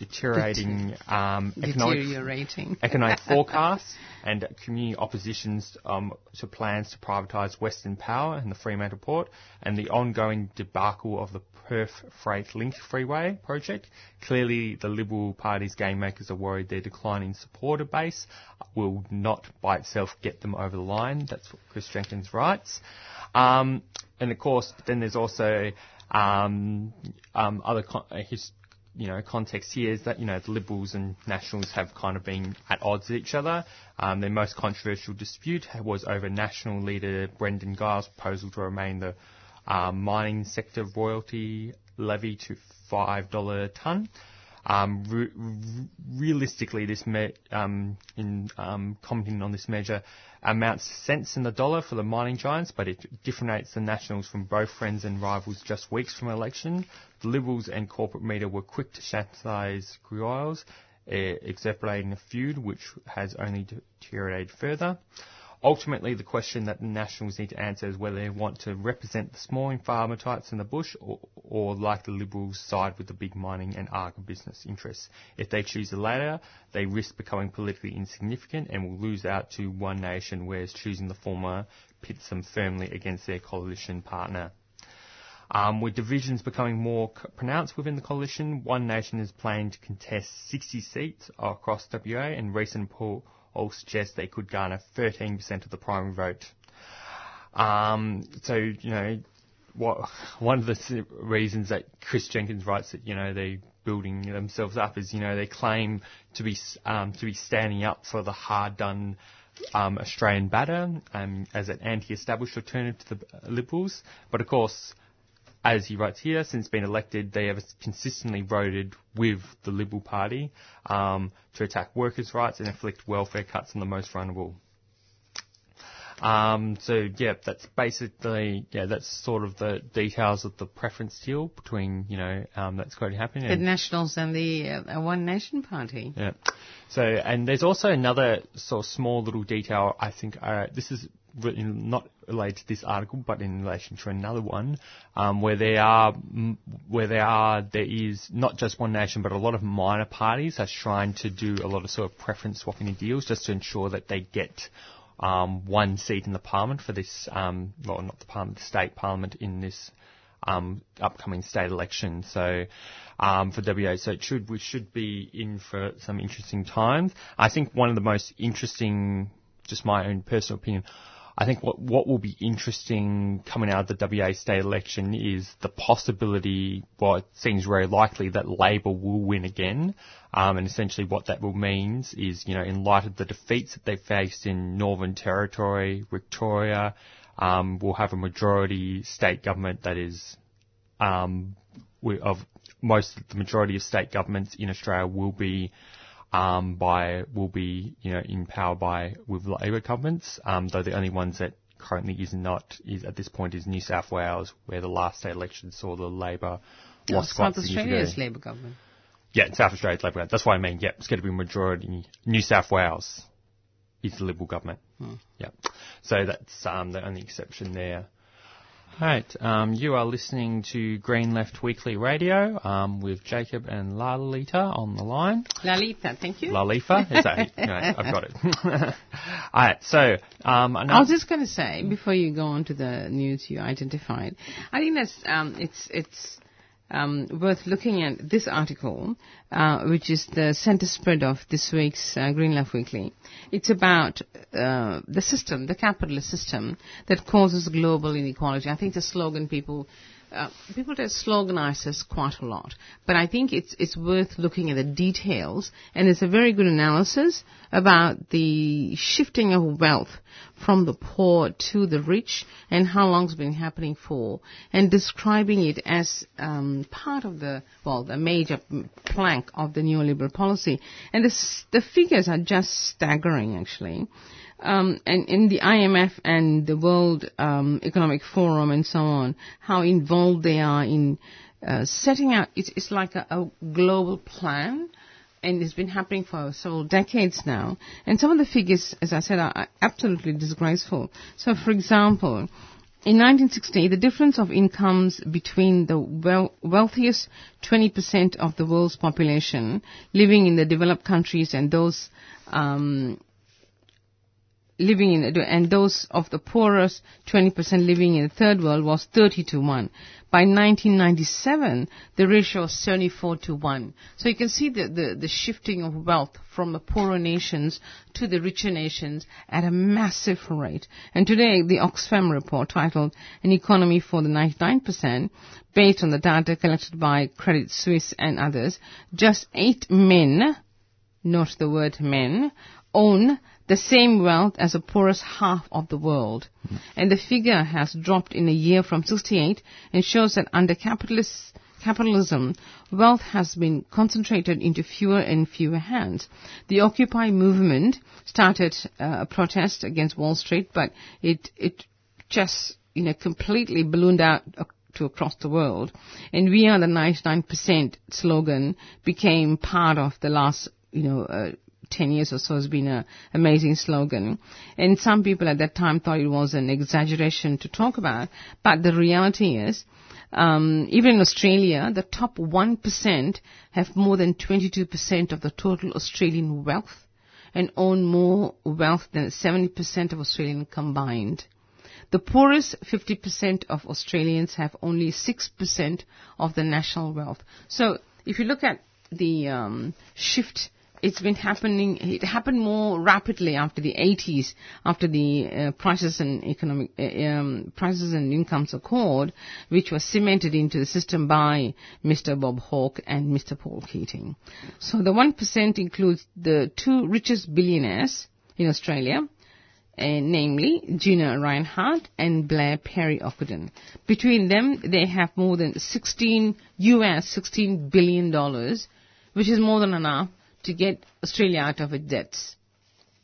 deteriorating um, economic, economic forecasts and community oppositions um, to plans to privatise Western Power and the Fremantle Port, and the ongoing debacle of the Perth Freight Link Freeway project. Clearly, the Liberal Party's game makers are worried their declining supporter base will not by itself get them over the line. That's what Chris Jenkins writes. Um, and of course, then there's also um, um, other con- his, you know, context here is that, you know, the Liberals and Nationals have kind of been at odds with each other. Um, their most controversial dispute was over National leader Brendan Giles' proposal to remain the Um, mining sector royalty levy to five dollars a tonne. Um, re- re- realistically, this me- um, in um, commenting on this measure amounts to cents in the dollar for the mining giants, but it differentiates the Nationals from both friends and rivals just weeks from election. The Liberals and corporate media were quick to chastise Giles, uh, exacerbating a feud which has only deteriorated further. Ultimately, the question that the Nationals need to answer is whether they want to represent the small farmer types in the bush or, or, like the Liberals, side with the big mining and agribusiness interests. If they choose the latter, they risk becoming politically insignificant and will lose out to One Nation, whereas choosing the former pits them firmly against their coalition partner. Um, with divisions becoming more c- pronounced within the coalition, One Nation is planning to contest sixty seats across W A, and recent poll all suggest they could garner thirteen percent of the primary vote. Um, so, you know, what, one of the reasons that Chris Jenkins writes that, you know, they're building themselves up is, you know, they claim to be um, to be standing up for the hard-done um, Australian batter um, as an anti-established alternative to the Liberals. But, of course, as he writes here, since being elected, they have consistently voted with the Liberal Party um, to attack workers' rights and inflict welfare cuts on the most vulnerable. Um, so, yeah, that's basically, yeah, that's sort of the details of the preference deal between, you know, um, that's going to happen. The Nationals and the uh, One Nation Party. Yeah. So, and there's also another sort of small little detail, I think, uh, this is written not related to this article, but in relation to another one, um, where there are, where there are, there is not just One Nation, but a lot of minor parties are trying to do a lot of sort of preference swapping and deals just to ensure that they get um, one seat in the parliament for this, um, well, not the parliament, the state parliament in this um, upcoming state election. So um, for W A, so it should we should be in for some interesting times. I think one of the most interesting, just my own personal opinion, I think what what will be interesting coming out of the W A state election is the possibility, well, it seems very likely that Labor will win again. Um, and essentially what that will mean is, you know, in light of the defeats that they faced in Northern Territory, Victoria, um, we'll have a majority state government that is, um, of most of the majority of state governments in Australia will be Um, by will be you know in power by with Labor governments, um, though the only ones that currently is not is at this point is New South Wales, where the last state election saw the Labor oh, lost South Australia's Labor government. Yeah, South Australia's Labor government. That's what I mean. Yeah, it's going to be majority. New South Wales is the Liberal government. Hmm. Yeah, so that's um, the only exception there. All right, um, you are listening to Green Left Weekly Radio um, with Jacob and Lalita on the line. Lalita, thank you. Lalifa, is that? No, I've got it. All right, so um, I was just going to say before you go on to the news you identified, I think that's um, it's it's um, worth looking at this article, uh, which is the centre spread of this week's uh, Green Love Weekly. It's about uh, the system, the capitalist system, that causes global inequality. I think the slogan people... Uh, people don't sloganize us quite a lot, but I think it's it's worth looking at the details, and it's a very good analysis about the shifting of wealth from the poor to the rich and how long it's been happening for, and describing it as um, part of the, well, the major plank of the neoliberal policy. And this, the figures are just staggering, actually. Um, and in the I M F and the World um, Economic Forum and so on, how involved they are in uh, setting out, it's, it's like a, a global plan, and it's been happening for several decades now. And some of the figures, as I said, are absolutely disgraceful. So, for example, in nineteen sixty, the difference of incomes between the wel- wealthiest twenty percent of the world's population living in the developed countries and those... Um, living in, and those of the poorest twenty percent living in the third world was thirty to one. By nineteen ninety-seven, the ratio was seventy-four to one. So you can see the, the, the shifting of wealth from the poorer nations to the richer nations at a massive rate. And today, the Oxfam report, titled An Economy for the ninety-nine percent, based on the data collected by Credit Suisse and others, just eight men, note the word men, own the same wealth as the poorest half of the world. And the figure has dropped in a year from sixty-eight and shows that under capitalist, capitalism, wealth has been concentrated into fewer and fewer hands. The Occupy movement started uh, a protest against Wall Street, but it it just, you know, completely ballooned out to across the world. And "We Are the ninety-nine percent slogan became part of the last, you know, uh, ten years or so has been an amazing slogan. And some people at that time thought it was an exaggeration to talk about. But the reality is, um, even in Australia, the top one percent have more than twenty-two percent of the total Australian wealth and own more wealth than seventy percent of Australians combined. The poorest fifty percent of Australians have only six percent of the national wealth. So if you look at the um, shift, it's been happening, it happened more rapidly after the eighties, after the uh, prices and economic, uh, um, prices and incomes accord, which was cemented into the system by Mister Bob Hawke and Mister Paul Keating. So the one percent includes the two richest billionaires in Australia, uh, namely Gina Rinehart and Blair Perry Ockerton. Between them, they have more than sixteen U S sixteen billion dollars, which is more than enough to get Australia out of its debts.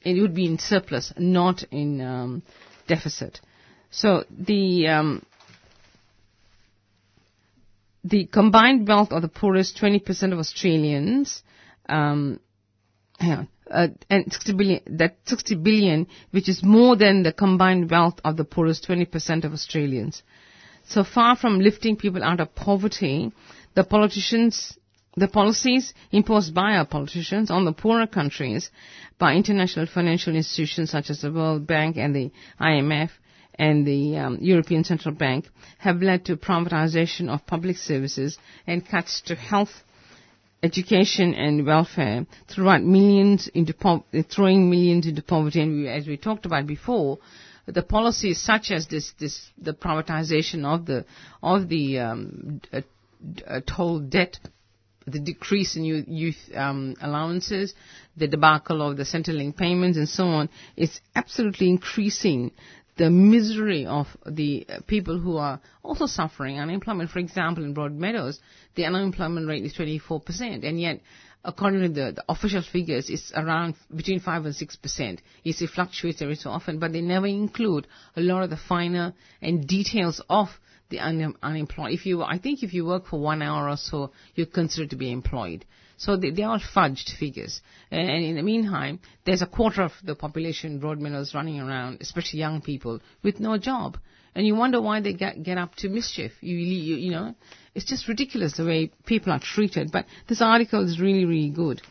It would be in surplus, not in um, deficit. So the um, the combined wealth of the poorest twenty percent of Australians, um, hang on, uh, and sixty billion, that sixty billion, which is more than the combined wealth of the poorest twenty percent of Australians. So far from lifting people out of poverty, the politicians... The policies imposed by our politicians on the poorer countries by international financial institutions such as the World Bank and the I M F and the um, European Central Bank have led to privatization of public services and cuts to health, education and welfare, throughout millions into po- throwing millions into poverty. And we, as we talked about before, the policies such as this, this the privatization of the of the um, uh, uh, toll debt, the decrease in youth um, allowances, the debacle of the Centrelink payments and so on, is absolutely increasing the misery of the people who are also suffering unemployment. For example, in Broadmeadows, the unemployment rate is twenty-four percent, and yet, according to the, the official figures, it's around between five and six percent. Yes, it fluctuates every so often, but they never include a lot of the finer and details of the un- unemployed. If you, I think if you work for one hour or so, you're considered to be employed. So they, they are fudged figures. And, and in the meantime, there's a quarter of the population in Broadmeadows running around, especially young people, with no job. And you wonder why they get, get up to mischief. You, you, you know, it's just ridiculous the way people are treated. But this article is really, really good.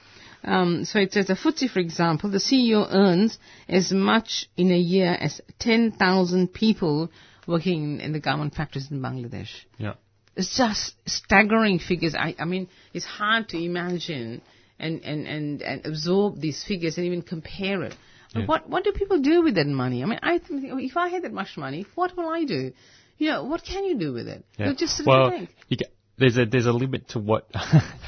Um, so it says the F T S E, for example, the C E O earns as much in a year as ten thousand people working in the garment factories in Bangladesh. Yeah. It's just staggering figures. I, I mean, it's hard to imagine and, and, and, and absorb these figures and even compare it. But yeah. what, what do people do with that money? I mean, I think, if I had that much money, what will I do? You know, what can you do with it? Yeah. You're just sitting well, there. You ca- There's a there's a limit to what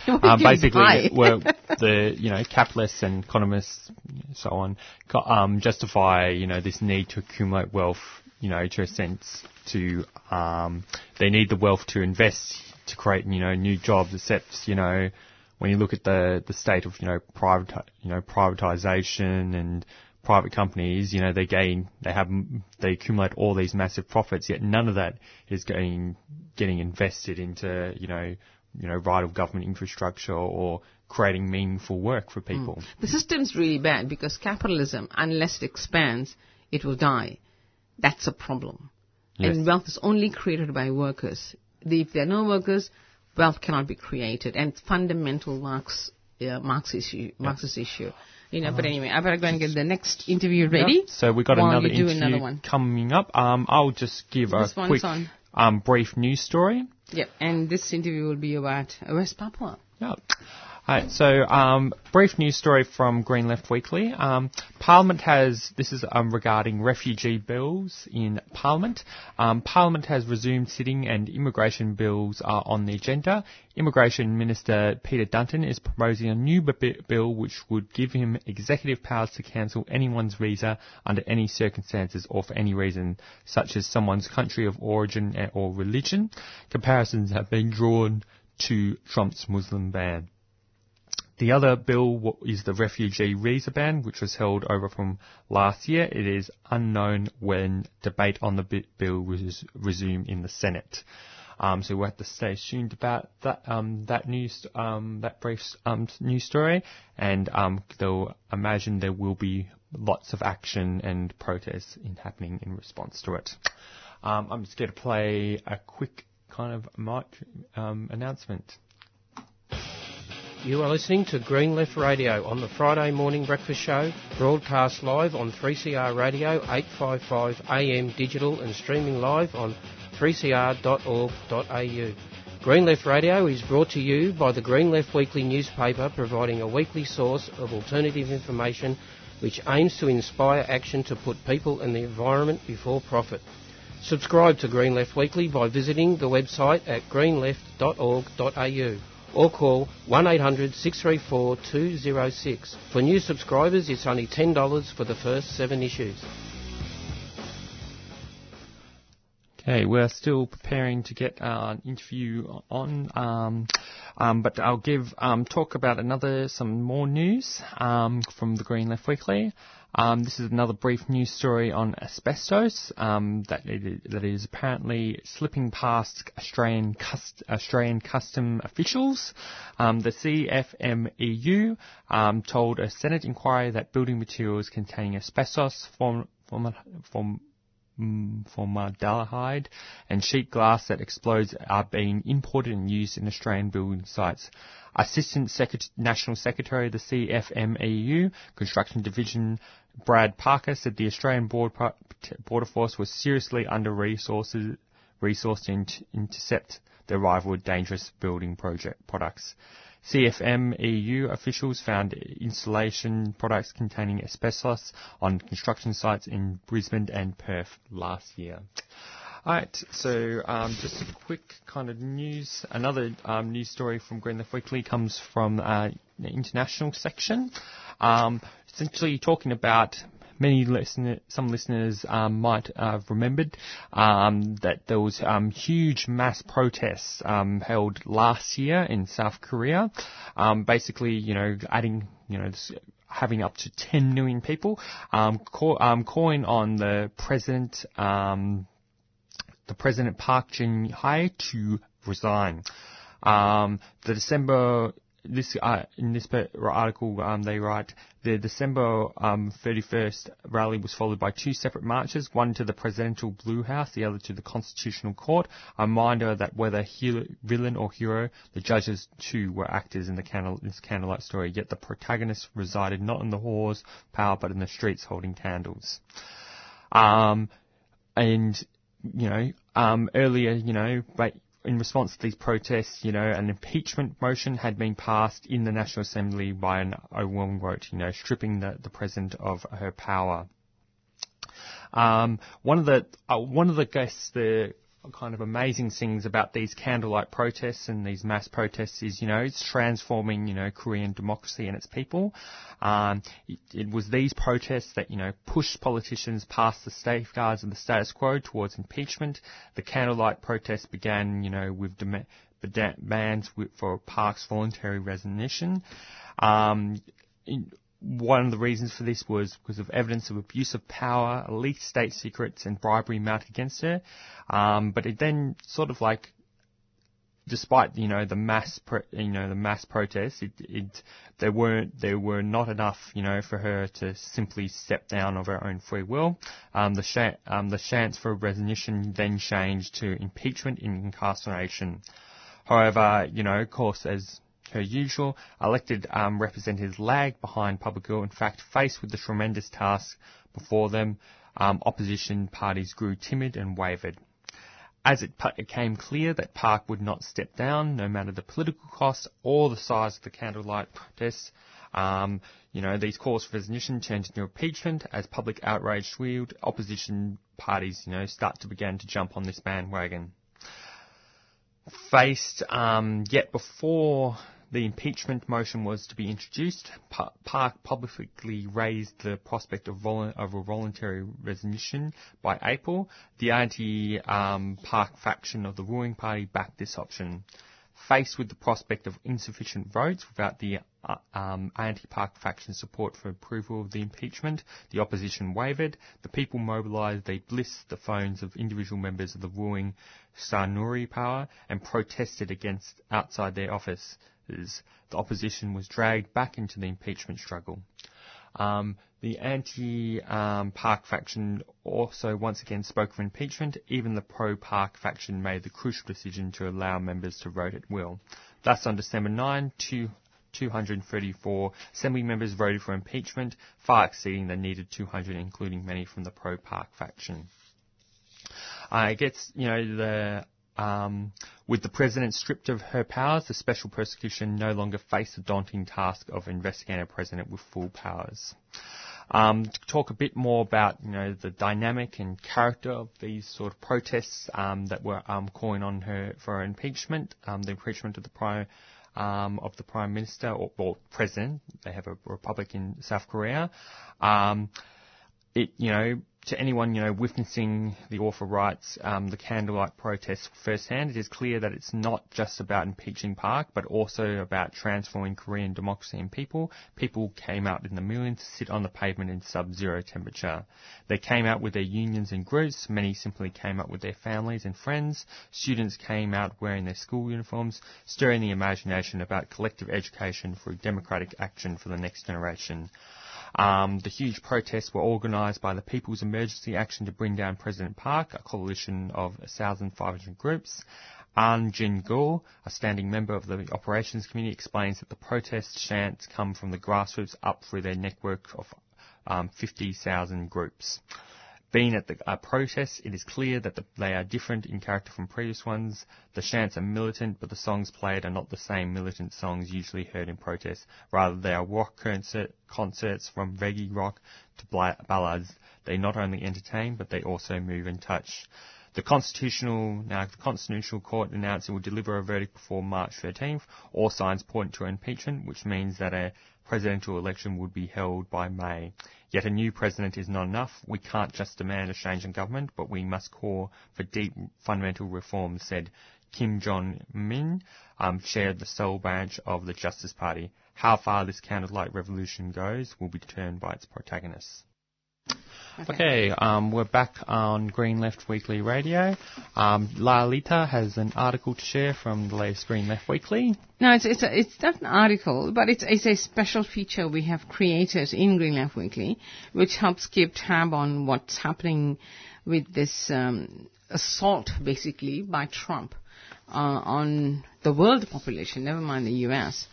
um, basically were the you know capitalists and economists and so on um, justify you know this need to accumulate wealth you know to a sense to um, they need the wealth to invest to create you know new jobs except you know when you look at the the state of you know private you know privatization and private companies, you know, they gain, they have, they accumulate all these massive profits, yet none of that is going, getting invested into, you know, you know, vital government infrastructure or creating meaningful work for people. Mm. The system's really bad because capitalism, unless it expands, it will die. That's a problem. Yes. And wealth is only created by workers. If there are no workers, wealth cannot be created. And it's fundamental Marx, uh, Marx issue, Marxist yeah. issue. You know, um, but anyway, I better go and get the next interview ready. Yep. So we've got another interview another one. coming up. Um, I'll just give this a quick um, brief news story. Yep, and this interview will be about West Papua. Yep. All right, so um, brief news story from Green Left Weekly. Um, Parliament has, this is um, regarding refugee bills in Parliament. Um, Parliament has resumed sitting and immigration bills are on the agenda. Immigration Minister Peter Dutton is proposing a new b- bill which would give him executive powers to cancel anyone's visa under any circumstances or for any reason, such as someone's country of origin or religion. Comparisons have been drawn to Trump's Muslim ban. The other bill is the refugee visa ban, which was held over from last year. It is unknown when debate on the bill was resumed in the Senate. Um, so we'll have to stay tuned about that um, that news, um, that brief um, news story, and um, they'll imagine there will be lots of action and protests in happening in response to it. Um, I'm just going to play a quick kind of mic um, announcement. You are listening to Green Left Radio on the Friday Morning Breakfast Show, broadcast live on three C R Radio, eight fifty-five A M digital and streaming live on three c r dot org dot a u. Green Left Radio is brought to you by the Green Left Weekly newspaper, providing a weekly source of alternative information which aims to inspire action to put people and the environment before profit. Subscribe to Green Left Weekly by visiting the website at green left dot org dot a u. or call one eight hundred six three four two zero six. For new subscribers, it's only ten dollars for the first seven issues. Okay, we're still preparing to get our interview on, um, um, but I'll give um, talk about another, some more news um, from the Green Left Weekly. Um, this is another brief news story on asbestos um, that it, that is apparently slipping past Australian cust- Australian custom officials. Um, the C F M E U um, told a Senate inquiry that building materials containing asbestos, form, form, form, formaldehyde and sheet glass that explodes are being imported and used in Australian building sites. Assistant Secret- National Secretary of the C F M E U Construction Division Brad Parker said the Australian Border, border Force was seriously under-resourced resourced to in- intercept the arrival of dangerous building project products. C F M E U officials found installation products containing asbestos on construction sites in Brisbane and Perth last year. All right, so um, just a quick kind of news. Another um, news story from Green Left Weekly comes from uh, the international section, um, essentially talking about many listener, some listeners um, might uh, have remembered um, that there was um, huge mass protests um, held last year in South Korea, um, basically, you know, adding, you know, this, having up to ten million people, um, call, um, calling on the president, um, the president Park Geun-hye to resign. Um, the December. This uh, in this article, um, they write the December um, thirty-first rally was followed by two separate marches, one to the presidential Blue House, the other to the Constitutional Court. A reminder that whether hero, villain or hero, the judges too were actors in the candle, this candlelight story. Yet the protagonists resided not in the halls of power, but in the streets holding candles. Um, and you know, um, earlier, you know, but. in response to these protests, you know, an impeachment motion had been passed in the National Assembly by an overwhelming vote, you know, stripping the, the president of her power. Um, one of the, uh, one of the guests, the kind of amazing things about these candlelight protests and these mass protests is, you know, it's transforming, you know, Korean democracy and its people. Um, it, it was these protests that, you know, pushed politicians past the safeguards of the status quo towards impeachment. The candlelight protests began, you know, with dem- demands for Park's voluntary resignation. Um, in, One of the reasons for this was because of evidence of abuse of power, leaked state secrets and bribery mounted against her. Um, but it then sort of like, despite, you know, the mass, pro- you know, the mass protests, it, it, there weren't, there were not enough, you know, for her to simply step down of her own free will. Um, the, sh- um, the chance for resignation then changed to impeachment and incarceration. However, you know, of course, as per usual, elected um, representatives lagged behind public will. In fact, faced with the tremendous task before them, um, opposition parties grew timid and wavered. As it became clear that Park would not step down, no matter the political cost or the size of the candlelight protests, um, you know, these calls for resignation turned into impeachment. As public outrage swelled, opposition parties, you know, start to begin to jump on this bandwagon. Faced, um, yet before the impeachment motion was to be introduced, Pa- Park publicly raised the prospect of, volu- of a voluntary resignation by April. The anti, um, Park faction of the ruling party backed this option. Faced with the prospect of insufficient votes without the uh, um, anti-Park faction support for approval of the impeachment, the opposition wavered. The people mobilised. They blissed the phones of individual members of the ruling Sanuri power and protested against outside their offices. The opposition was dragged back into the impeachment struggle. Um, the anti-Park um, faction also once again spoke for impeachment. Even the pro-Park faction made the crucial decision to allow members to vote at will. Thus, on December ninth, two hundred thirty-four Assembly members voted for impeachment, far exceeding the needed two hundred, including many from the pro-Park faction. Uh, I guess, you know, the... Um, with the president stripped of her powers, the special prosecution no longer faced the daunting task of investigating a president with full powers. Um, to talk a bit more about, you know, the dynamic and character of these sort of protests um, that were um, calling on her for impeachment, um, the impeachment of the prime um, of the prime minister or, or president. They have a republic in South Korea. Um, it, you know. To anyone, you know, witnessing the author rights, um, the candlelight protests firsthand, it is clear that it's not just about impeaching Park, but also about transforming Korean democracy and people. People came out in the millions to sit on the pavement in sub-zero temperature. They came out with their unions and groups. Many simply came out with their families and friends. Students came out wearing their school uniforms, stirring the imagination about collective education through democratic action for the next generation. Um, the huge protests were organised by the People's Emergency Action to Bring Down President Park, a coalition of one thousand five hundred groups. Ahn Jin-gul, a standing member of the Operations Committee, explains that the protest chants come from the grassroots up through their network of um, fifty thousand groups. Being at the uh, protests, it is clear that the, they are different in character from previous ones. The chants are militant, but the songs played are not the same militant songs usually heard in protests. Rather, they are rock concert, concerts from reggae rock to bla- ballads. They not only entertain, but they also move and touch. The Constitutional, now the Constitutional Court announced it will deliver a verdict before March thirteenth. All signs point to impeachment, which means that a presidential election would be held by May. Yet a new president is not enough. We can't just demand a change in government, but we must call for deep fundamental reforms, said Kim Jong-min, um, chair of the Seoul branch of the Justice Party. How far this candlelight revolution goes will be determined by its protagonists. Okay, okay um, we're back on Green Left Weekly Radio. Um, Lalita has an article to share from the latest Green Left Weekly. No, it's it's, a, it's not an article, but it's, it's a special feature we have created in Green Left Weekly, which helps keep tab on what's happening with this um, assault, basically, by Trump uh, on the world population, never mind the U S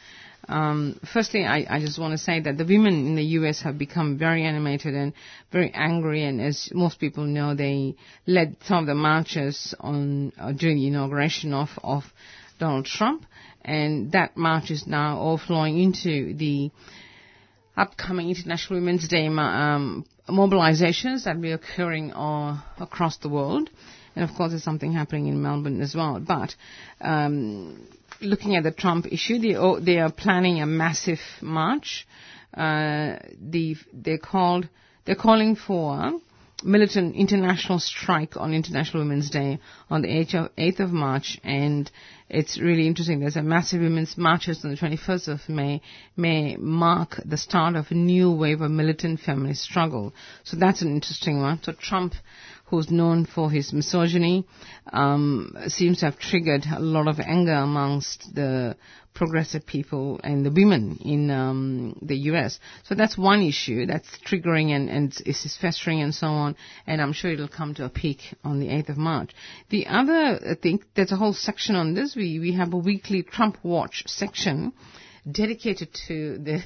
Um, firstly, I, I just want to say that the women in the U S have become very animated and very angry, and as most people know, they led some of the marches on uh, during the inauguration of, of Donald Trump, and that march is now all flowing into the upcoming International Women's Day um, mobilizations that will be occurring uh, across the world. And, of course, there's something happening in Melbourne as well. But um, looking at the Trump issue, they, oh, they are planning a massive march. Uh, the, they're, called, they're calling for militant international strike on International Women's Day on the eighth of March, and it's really interesting. There's a massive women's marches on the twenty-first of May, may mark the start of a new wave of militant feminist struggle. So that's an interesting one. So Trump, who's known for his misogyny, um, seems to have triggered a lot of anger amongst the progressive people and the women in um, the U S. So that's one issue that's triggering and, and is festering and so on, and I'm sure it'll come to a peak on the eighth of March. The other, I think, there's a whole section on this. We, we have a weekly Trump Watch section dedicated to the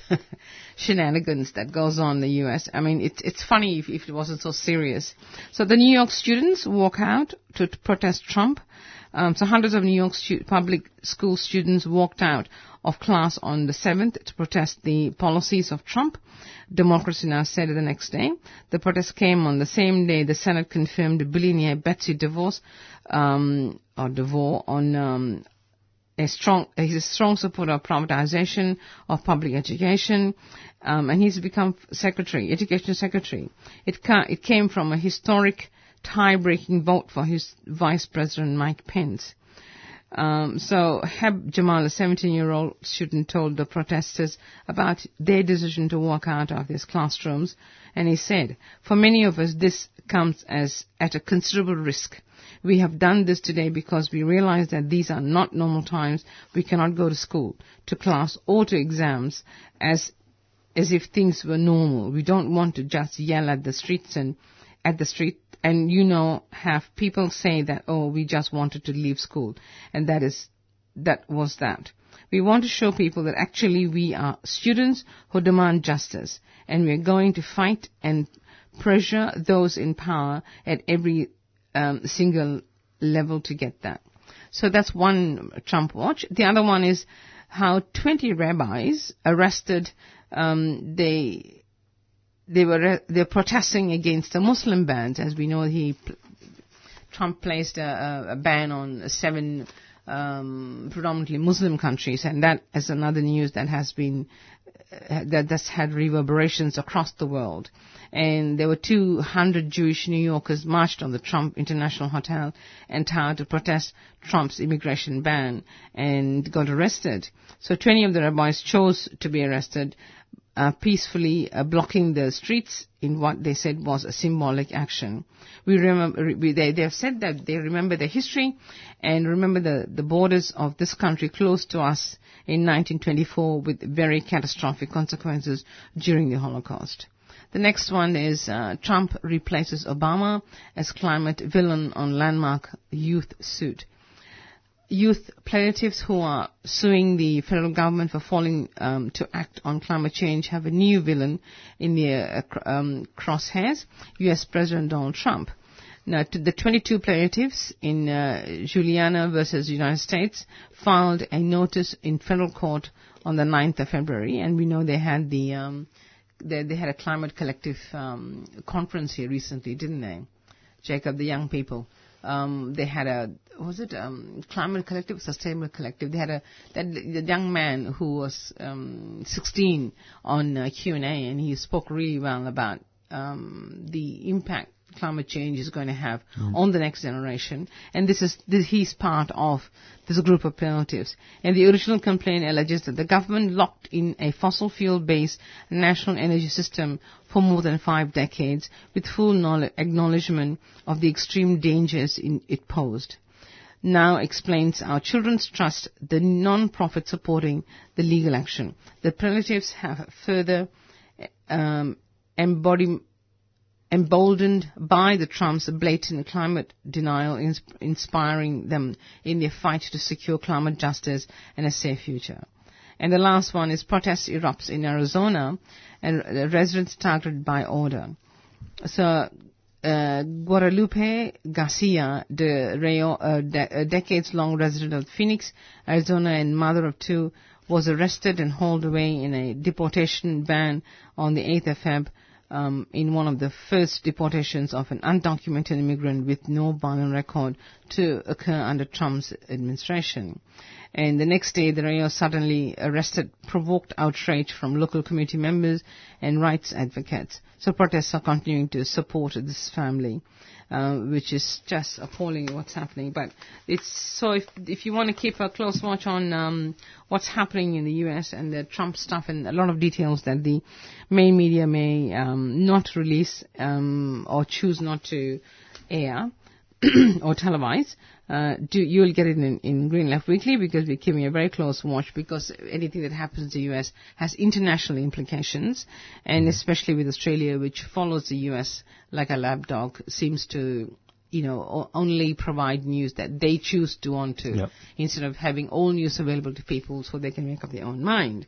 shenanigans that goes on in the U S. I mean, it's it's funny if, if it wasn't so serious. So the New York students walk out to, to protest Trump. Um, so hundreds of New York stu- public school students walked out of class on the seventh to protest the policies of Trump, Democracy Now! Said the next day. The protest came on the same day the Senate confirmed billionaire Betsy DeVos, um, or DeVos, on um, a strong, he's a strong supporter of privatization of public education, um, and he's become secretary, education secretary. It, ca- it came from a historic tie-breaking vote for his Vice President Mike Pence. Um, so Heb Jamal, a seventeen-year-old student, told the protesters about their decision to walk out of these classrooms, and he said, "For many of us, this comes as at a considerable risk. We have done this today because we realize that these are not normal times. We cannot go to school, to class, or to exams as as if things were normal. We don't want to just yell at the streets and at the street and you know have people say that, oh, we just wanted to leave school, and that is that was that. We want to show people that actually we are students who demand justice, and we are going to fight and pressure those in power at every Um, single level to get that." So that's one Trump watch. The other one is how twenty rabbis arrested. Um, they they were they're protesting against the Muslim bans. As we know, he Trump placed a, a ban on seven um, predominantly Muslim countries, and that is another news that has been uh, that that's had reverberations across the world. And there were two hundred Jewish New Yorkers marched on the Trump International Hotel and Tower to protest Trump's immigration ban and got arrested. So twenty of the rabbis chose to be arrested uh, peacefully, uh, blocking the streets in what they said was a symbolic action. We remember we, they, they have said that they remember their history and remember the, the borders of this country closed to us in nineteen twenty-four with very catastrophic consequences during the Holocaust. The next one is uh, Trump replaces Obama as climate villain on landmark youth suit. Youth plaintiffs who are suing the federal government for failing um, to act on climate change have a new villain in their uh, um, crosshairs, U S President Donald Trump. Now, to the twenty-two plaintiffs in uh, Juliana versus United States filed a notice in federal court on the ninth of February, and we know they had the... Um, They, they had a climate collective um, conference here recently, didn't they, Jacob, the young people? Um, they had a, was it um, climate collective, sustainable collective? They had a that, the young man who was um, sixteen on uh, Q and A, and he spoke really well about um, the impact climate change is going to have mm. on the next generation. And this is this, he's part of this group of plaintiffs. And the original complaint alleges that the government locked in a fossil fuel-based national energy system for more than five decades with full knowledge, acknowledgement of the extreme dangers in, it posed. Now explains our Children's Trust, the non-profit supporting the legal action. The plaintiffs have further um, embodiment emboldened by the Trump's blatant climate denial, ins- inspiring them in their fight to secure climate justice and a safe future. And the last one is protest erupts in Arizona and residents targeted by order. So Uh, Guadalupe Garcia de Rayo, uh, de- a decades-long resident of Phoenix, Arizona, and mother of two, was arrested and hauled away in a deportation van on the eighth of February um, in one of the first deportations of an undocumented immigrant with no violent record to occur under Trump's administration. And the next day, the Rayo suddenly arrested provoked outrage from local community members and rights advocates. So protests are continuing to support this family, uh, which is just appalling what's happening. But it's so if if you want to keep a close watch on um, what's happening in the U S and the Trump stuff and a lot of details that the main media may um, not release um, or choose not to air or televise, uh, do, you'll get it in, in Green Left Weekly because we're keeping a very close watch because anything that happens in the U S has international implications, and especially with Australia, which follows the U S like a lab dog, seems to, you know, o- only provide news that they choose to want to, yep, instead of having all news available to people so they can make up their own mind.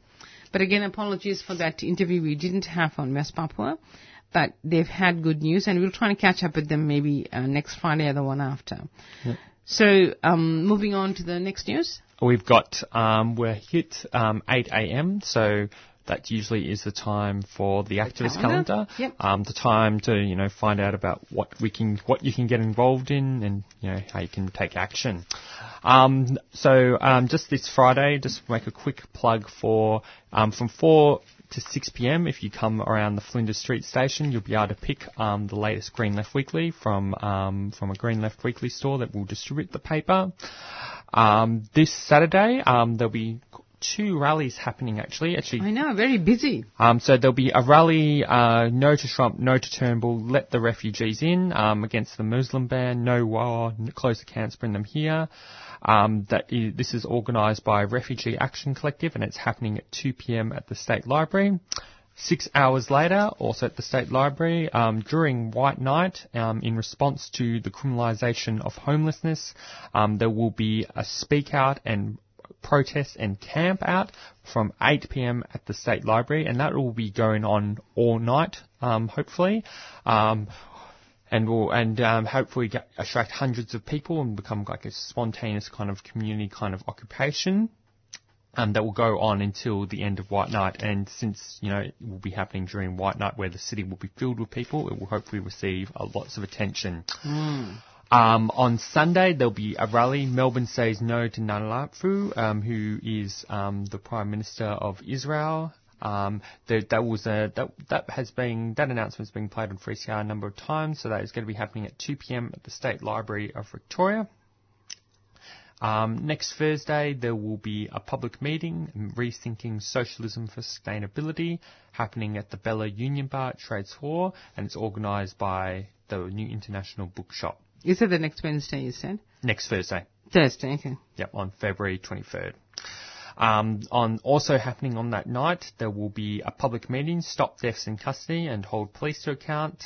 But again, apologies for that interview we didn't have on West Papua. But they've had good news, and we'll try and catch up with them maybe uh, next Friday or the one after. Yep. So um, moving on to the next news. We've got, um, we're hit um, eight a.m., so that usually is the time for the, the activist calendar, calendar. Yep. Um, the time to, you know, find out about what we can, what you can get involved in, and, you know, how you can take action. Um, so um, just this Friday, just make a quick plug for um, from four to six p.m. if you come around the Flinders Street station, you'll be able to pick um, the latest Green Left Weekly from um, from a Green Left Weekly store that will distribute the paper. Um, this Saturday, um, there'll be two rallies happening, actually. Actually, I know, very busy. Um, so there'll be a rally, uh, no to Trump, no to Turnbull, let the refugees in, um, against the Muslim ban, no war, close the camps, bring them here. Um, that is, this is organised by Refugee Action Collective, and it's happening at two p.m. at the State Library. Six hours later, also at the State Library, um, during White Night, um, in response to the criminalisation of homelessness, um, there will be a speak out and protest and camp out from eight p.m. at the State Library, and that will be going on all night, um, hopefully. Um, And we'll, and, um, hopefully get, attract hundreds of people and become like a spontaneous kind of community kind of occupation. Um, that will go on until the end of White Night. And since, you know, it will be happening during White Night where the city will be filled with people, it will hopefully receive uh, lots of attention. Mm. Um, on Sunday, there'll be a rally. Melbourne says no to Netanyahu, um, who is, um, the Prime Minister of Israel. Um, that, that was a, that, that has been, that announcement has been played on three C R a number of times, so that is going to be happening at two p.m. at the State Library of Victoria. Um, next Thursday, there will be a public meeting, Rethinking Socialism for Sustainability, happening at the Bella Union Bar at Trades Hall, and it's organised by the New International Bookshop. Is it the next Wednesday, you said? Next Thursday. Thursday, okay. Yep, on February twenty-third. Um, on also happening on that night, there will be a public meeting, Stop Deaths in Custody and Hold Police to Account.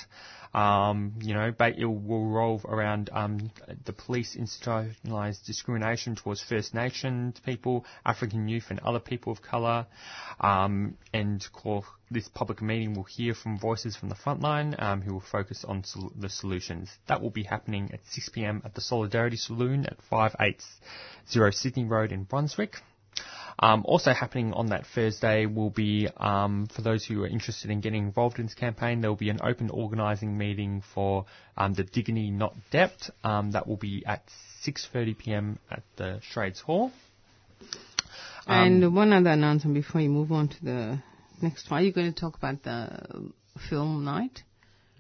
Um, you know, it will revolve around um, the police institutionalised discrimination towards First Nations people, African youth and other people of colour. Um, and call, this public meeting will hear from voices from the frontline um, who will focus on sol- the solutions. That will be happening at six p.m. at the Solidarity Saloon at five eighty Sydney Road in Brunswick. Um, also happening on that Thursday will be, um, for those who are interested in getting involved in this campaign, there will be an open organising meeting for um, the Dignity Not Debt. Um, that will be at six thirty p.m. at the Shrades Hall. Um, and one other announcement before you move on to the next one. Are you going to talk about the film night?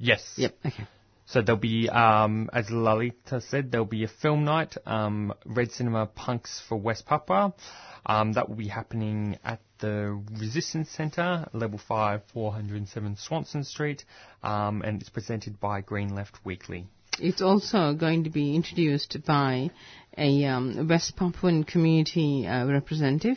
Yes. Yep, okay. So there'll be, um, as Lalita said, there'll be a film night, um, Red Cinema Punks for West Papua. Um, that will be happening at the Resistance Centre, Level five, four oh seven Swanson Street, um, and it's presented by Green Left Weekly. It's also going to be introduced by a um, West Papuan community uh, representative,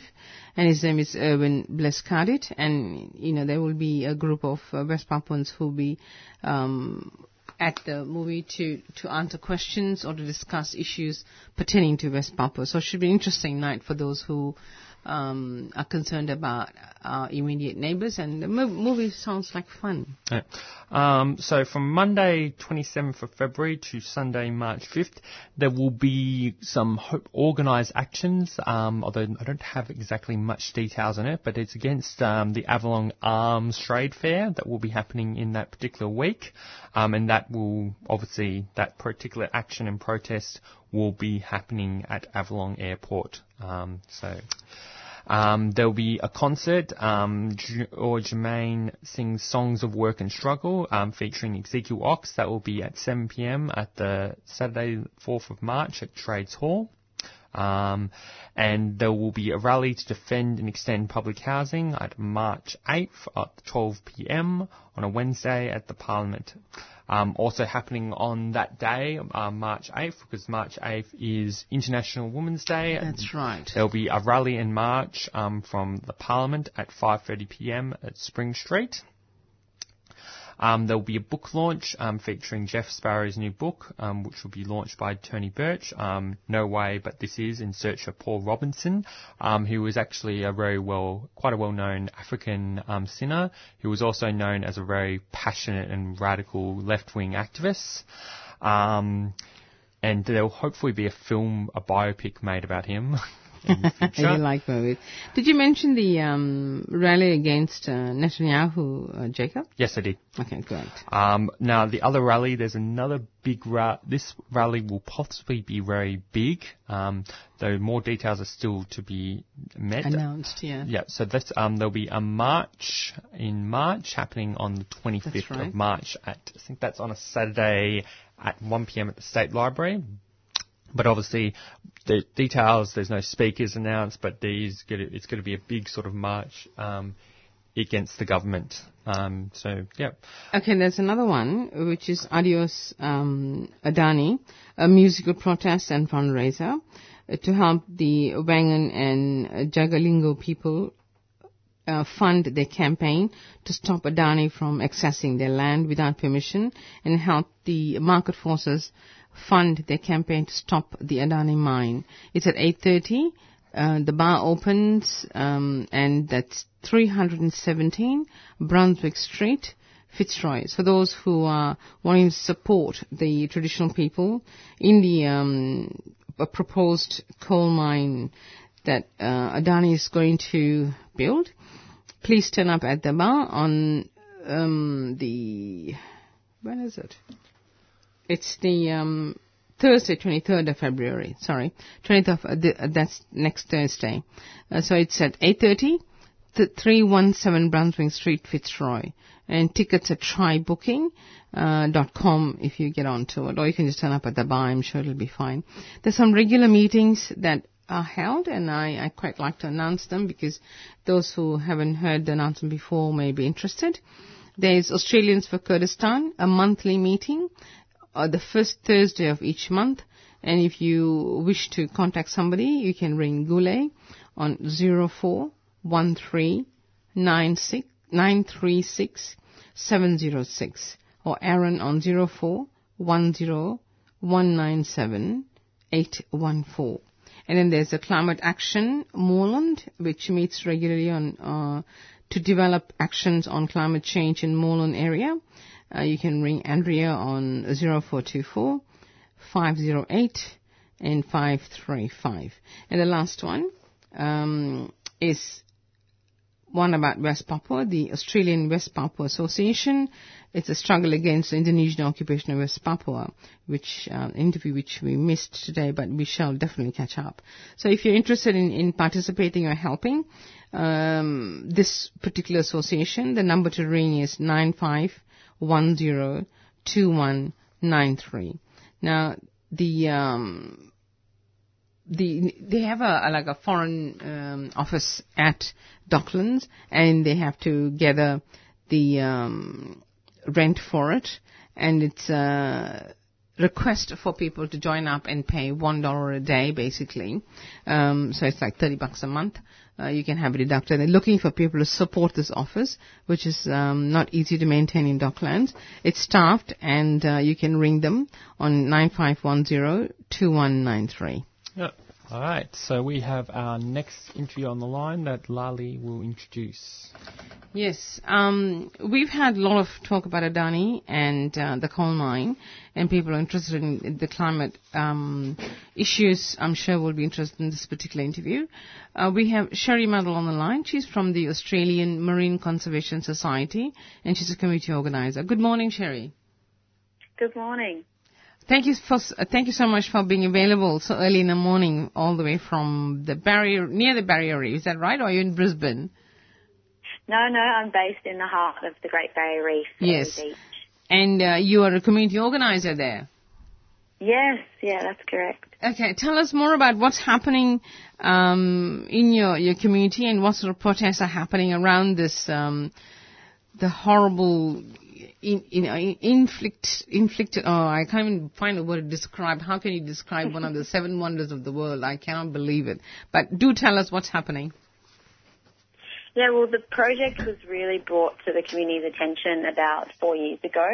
and his name is Erwin Bleskadit, and, you know, there will be a group of uh, West Papuans who will be um, at the movie to, to answer questions or to discuss issues pertaining to West Papua. So it should be an interesting night for those who um, are concerned about our immediate neighbours, and the mo- movie sounds like fun. Yeah. Um, so from Monday twenty-seventh of February to Sunday March fifth, there will be some ho- organised actions, um, although I don't have exactly much details on it, but it's against um, the Avalon Arms Trade Fair that will be happening in that particular week, um, and that will obviously, that particular action and protest will be happening at Avalon Airport. Um, so um, there'll be a concert, um, J- or Jermaine sings Songs of Work and Struggle, um, featuring Ezekiel Ox. That will be at seven p.m. at the Saturday fourth of March at Trades Hall. Um, and there will be a rally to defend and extend public housing at March eighth at twelve p.m. on a Wednesday at the Parliament. Um, also happening on that day, uh, March eighth, because March eighth is International Women's Day. That's right. There'll be a rally and march um, from the Parliament at five thirty p.m. at Spring Street. Um, there'll be a book launch um, featuring Jeff Sparrow's new book, um, which will be launched by Tony Birch, um, No Way But This Is, in search of Paul Robinson, um, who was actually a very well, quite a well-known African um, singer, who was also known as a very passionate and radical left-wing activist. Um, and there'll hopefully be a film, a biopic made about him. I really like movies. Did you mention the um, rally against uh, Netanyahu, uh, Jacob? Yes, I did. Okay, great. Um, now, the other rally, there's another big ra- this rally will possibly be very big, um, though more details are still to be met. Announced, yeah. Yeah, so that's, um, there'll be a march in March happening on the twenty-fifth right. of March. At, I think that's on a Saturday at one p.m. at the State Library. But obviously, the details, there's no speakers announced, but these, it's going to be a big sort of march um, against the government. Um, so, yeah. Okay, there's another one, which is Adios um, Adani, a musical protest and fundraiser uh, to help the Wangan and Jagalingo people Uh, fund their campaign to stop Adani from accessing their land without permission, and help the market forces fund their campaign to stop the Adani mine. It's at eight thirty. Uh, the bar opens, um, and that's three seventeen Brunswick Street, Fitzroy. So those who are wanting to support the traditional people in the um, proposed coal mine that uh, Adani is going to build, please turn up at the bar on um, the, when is it? It's the um, Thursday, twenty-third of February, sorry, twentieth, that's next Thursday. Uh, so it's at eight thirty, three seventeen Brunswick Street, Fitzroy. And tickets at try booking dot com if you get onto it, or you can just turn up at the bar, I'm sure it'll be fine. There's some regular meetings that are held, and I, I quite like to announce them because those who haven't heard the announcement before may be interested. There's Australians for Kurdistan, a monthly meeting, uh, the first Thursday of each month, and if you wish to contact somebody, you can ring Gule on zero four one three nine three six seven zero six or Aaron on zero four one zero one nine seven eight one four. And then there's the Climate Action Moreland, which meets regularly on uh, to develop actions on climate change in Moreland area. Uh, you can ring Andrea on zero four two four five zero eight and five three five. And the last one um, is one about West Papua, the Australian West Papua Association. It's a struggle against the Indonesian occupation of West Papua, which uh, interview which we missed today, but we shall definitely catch up. So if you're interested in, in participating or helping um, this particular association, the number to ring is nine five one zero two one nine three. Now, the... Um, The, they have a, like a foreign um, office at Docklands, and they have to gather the um, rent for it, and it's a request for people to join up and pay one dollar a day, basically. Um, so it's like thirty bucks a month. Uh, you can have it deducted. They're looking for people to support this office, which is um, not easy to maintain in Docklands. It's staffed, and uh, you can ring them on nine five one zero two one nine three. Yeah. All right, so we have our next interview on the line that Lali will introduce. Yes, um, we've had a lot of talk about Adani and uh, the coal mine, and people are interested in the climate um, issues. I'm sure will be interested in this particular interview. Uh, we have Sherry Muddle on the line. She's from the Australian Marine Conservation Society, and she's a community organiser. Good morning, Sherry. Good morning. Thank you for, uh, thank you so much for being available so early in the morning, all the way from the barrier, near the Barrier Reef. Is that right? Or are you in Brisbane? No, no, I'm based in the heart of the Great Barrier Reef. Yes. Beach. And uh, you are a community organizer there. Yes, yeah, that's correct. Okay, tell us more about what's happening um, in your, your community and what sort of protests are happening around this, um, the horrible. In, in, in, inflict, inflicted, oh, I can't even find a word to describe. How can you describe one of the seven wonders of the world? I cannot believe it. But do tell us what's happening. Yeah, well, the project was really brought to the community's attention about four years ago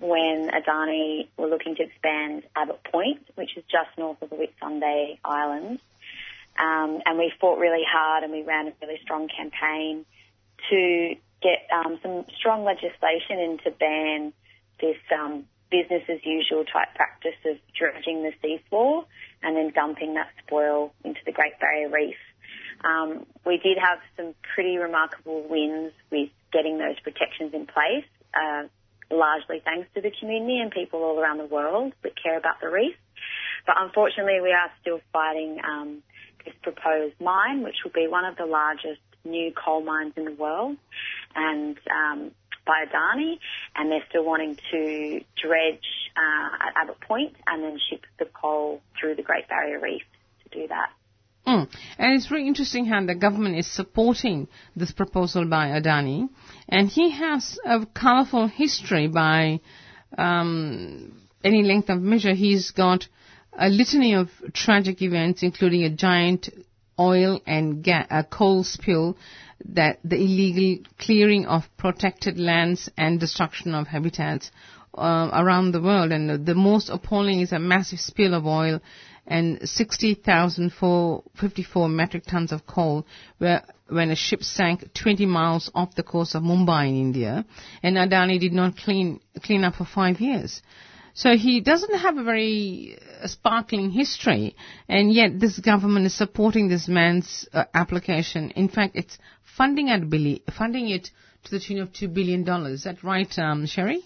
when Adani were looking to expand Abbott Point, which is just north of the Whitsunday Island. Um, and we fought really hard and we ran a really strong campaign to get um, some strong legislation in to ban this um, business-as-usual type practice of dredging the seafloor and then dumping that spoil into the Great Barrier Reef. Um, we did have some pretty remarkable wins with getting those protections in place, uh, largely thanks to the community and people all around the world that care about the reef. But unfortunately, we are still fighting um, this proposed mine, which will be one of the largest new coal mines in the world, and um, by Adani, and they're still wanting to dredge uh, at Abbott Point and then ship the coal through the Great Barrier Reef to do that. Mm. And it's really interesting how the government is supporting this proposal by Adani, and he has a colourful history by um, any length of measure. He's got a litany of tragic events, including a giant oil and ga- uh, coal spill, that the illegal clearing of protected lands and destruction of habitats uh, around the world. And the, the most appalling is a massive spill of oil and sixty thousand four hundred fifty-four metric tons of coal where, when a ship sank twenty miles off the coast of Mumbai in India. And Adani did not clean, clean up for five years. So he doesn't have a very uh, sparkling history, and yet this government is supporting this man's uh, application. In fact, it's funding at Billy, funding it to the tune of two billion dollars. Is that right, um, Sherry?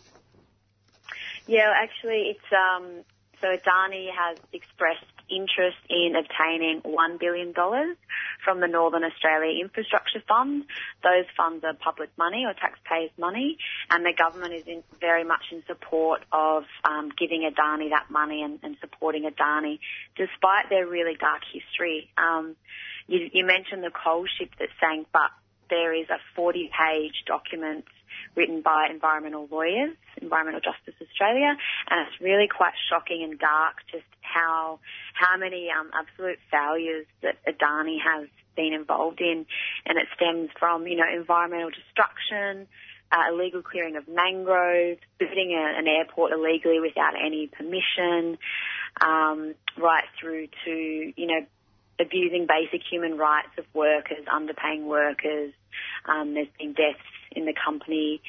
Yeah, actually, it's um, so Adani has expressed interest in obtaining one billion dollars from the Northern Australia Infrastructure Fund. Those funds are public money or taxpayers' money, and the government is in very much in support of um, giving Adani that money and, and supporting Adani, despite their really dark history. Um, you, you mentioned the coal ship that sank, but there is a forty-page document written by environmental lawyers, Environmental Justice Australia, and it's really quite shocking and dark just how how many um, absolute failures that Adani has been involved in, and it stems from, you know, environmental destruction, uh, illegal clearing of mangroves, building a, an airport illegally without any permission, um, right through to, you know, abusing basic human rights of workers, underpaying workers. Um, there's been deaths in the company,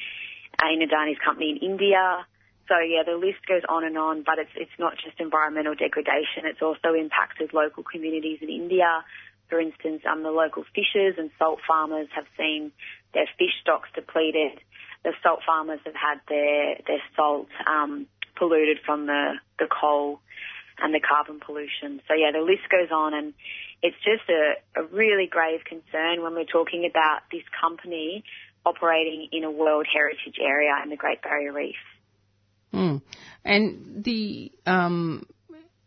uh, in Adani's company in India. So, yeah, the list goes on and on, but it's it's not just environmental degradation. It's also impacted local communities in India. For instance, um, the local fishers and salt farmers have seen their fish stocks depleted. The salt farmers have had their, their salt um, polluted from the, the coal and the carbon pollution. So, yeah, the list goes on, and it's just a, a really grave concern when we're talking about this company operating in a World Heritage Area in the Great Barrier Reef. Mm. And the um,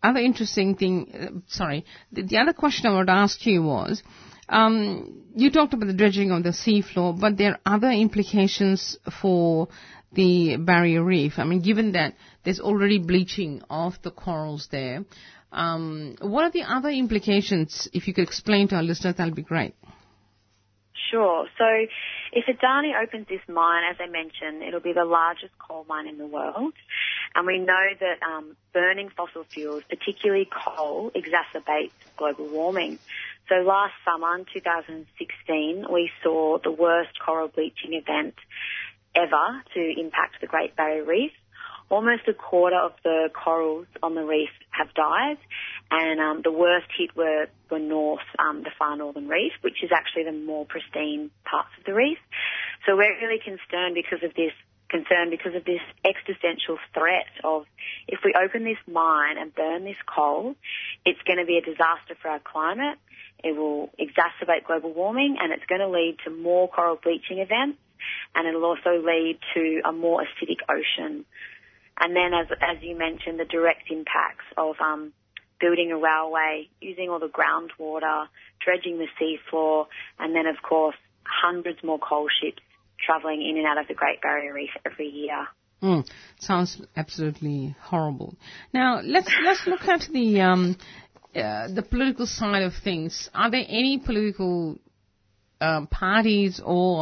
other interesting thing, uh, sorry, the, the other question I would ask you was, um, you talked about the dredging of the seafloor, but there are other implications for the Barrier Reef. I mean, given that there's already bleaching of the corals there, um, what are the other implications? If you could explain to our listeners, that would be great. Sure. So if Adani opens this mine, as I mentioned, it'll be the largest coal mine in the world. And we know that um, burning fossil fuels, particularly coal, exacerbates global warming. So last summer, in two thousand sixteen, we saw the worst coral bleaching event ever to impact the Great Barrier Reef. Almost a quarter of the corals on the reef have died, and um, the worst hit were, were north, um, the far northern reef, which is actually the more pristine parts of the reef. So we're really concerned because of this, concerned because of this existential threat of if we open this mine and burn this coal, it's going to be a disaster for our climate, it will exacerbate global warming, and it's going to lead to more coral bleaching events, and it'll also lead to a more acidic ocean. And then, as as you mentioned, the direct impacts of um, building a railway, using all the groundwater, dredging the seafloor, and then, of course, hundreds more coal ships travelling in and out of the Great Barrier Reef every year. Mm, sounds absolutely horrible. Now, let's let's look at the um, uh, the political side of things. Are there any political Uh, parties or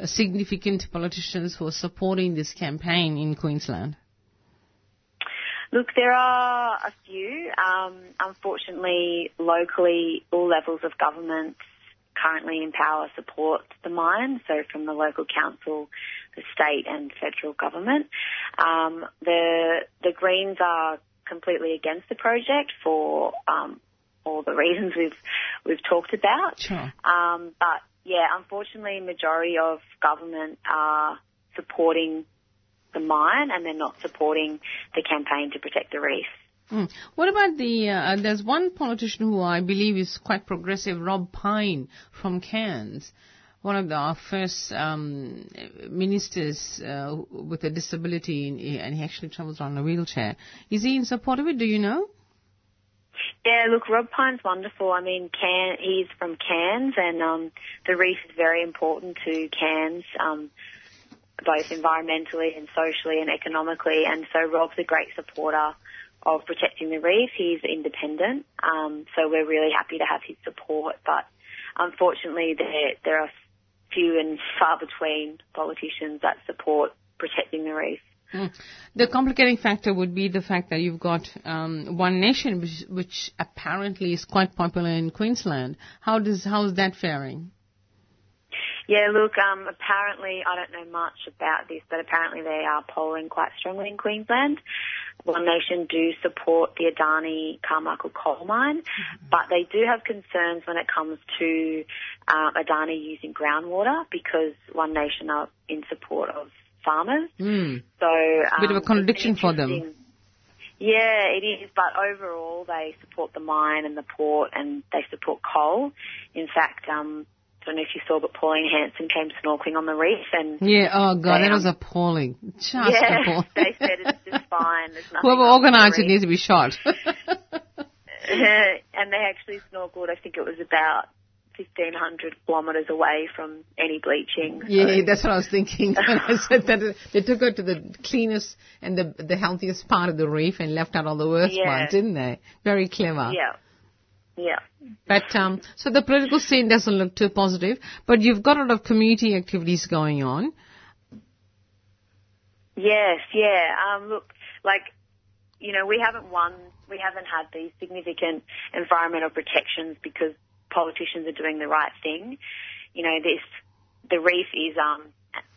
uh, significant politicians who are supporting this campaign in Queensland? Look, there are a few. Um, unfortunately, locally, all levels of government currently in power support the mine, so from the local council, the state and federal government. Um, the, the Greens are completely against the project for um, all the reasons we've we've talked about. Sure. Um, but yeah, unfortunately, majority of government are supporting the mine, and they're not supporting the campaign to protect the reef. Mm. What about the, uh, there's one politician who I believe is quite progressive, Rob Pine from Cairns, one of the, our first um, ministers uh, with a disability, and he actually travels around in a wheelchair. Is he in support of it, do you know? Yeah, look, Rob Pine's wonderful. I mean, Cairn, he's from Cairns, and um, the reef is very important to Cairns, um, both environmentally and socially and economically. And so Rob's a great supporter of protecting the reef. He's independent, um, so we're really happy to have his support. But unfortunately, there, there are few and far between politicians that support protecting the reef. Mm. The complicating factor would be the fact that you've got um, One Nation, which, which apparently is quite popular in Queensland. How does how is that faring? Yeah, look, um, apparently, I don't know much about this, but apparently they are polling quite strongly in Queensland. One Nation do support the Adani Carmichael coal mine, mm-hmm. but they do have concerns when it comes to uh, Adani using groundwater, because One Nation are in support of farmers. Mm. So, um, bit of a contradiction for them. Yeah, it is, but overall they support the mine and the port, and they support coal. In fact, um, I don't know if you saw, but Pauline Hanson came snorkeling on the reef. And yeah, oh God, they, that um, was appalling. Just yeah, appalling. They said it's just fine. There's nothing. Whoever organised it needs to be shot. And they actually snorkeled, I think it was about fifteen hundred kilometres away from any bleaching. So. Yeah, that's what I was thinking when I said that. They took her to the cleanest and the the healthiest part of the reef and left out all the worst yeah. ones, didn't they? Very clever. Yeah. Yeah. But um, so the political scene doesn't look too positive, but you've got a lot of community activities going on. Yes, yeah. Um, look, like, you know, we haven't won, we haven't had these significant environmental protections because politicians are doing the right thing. You know, this, the reef is um,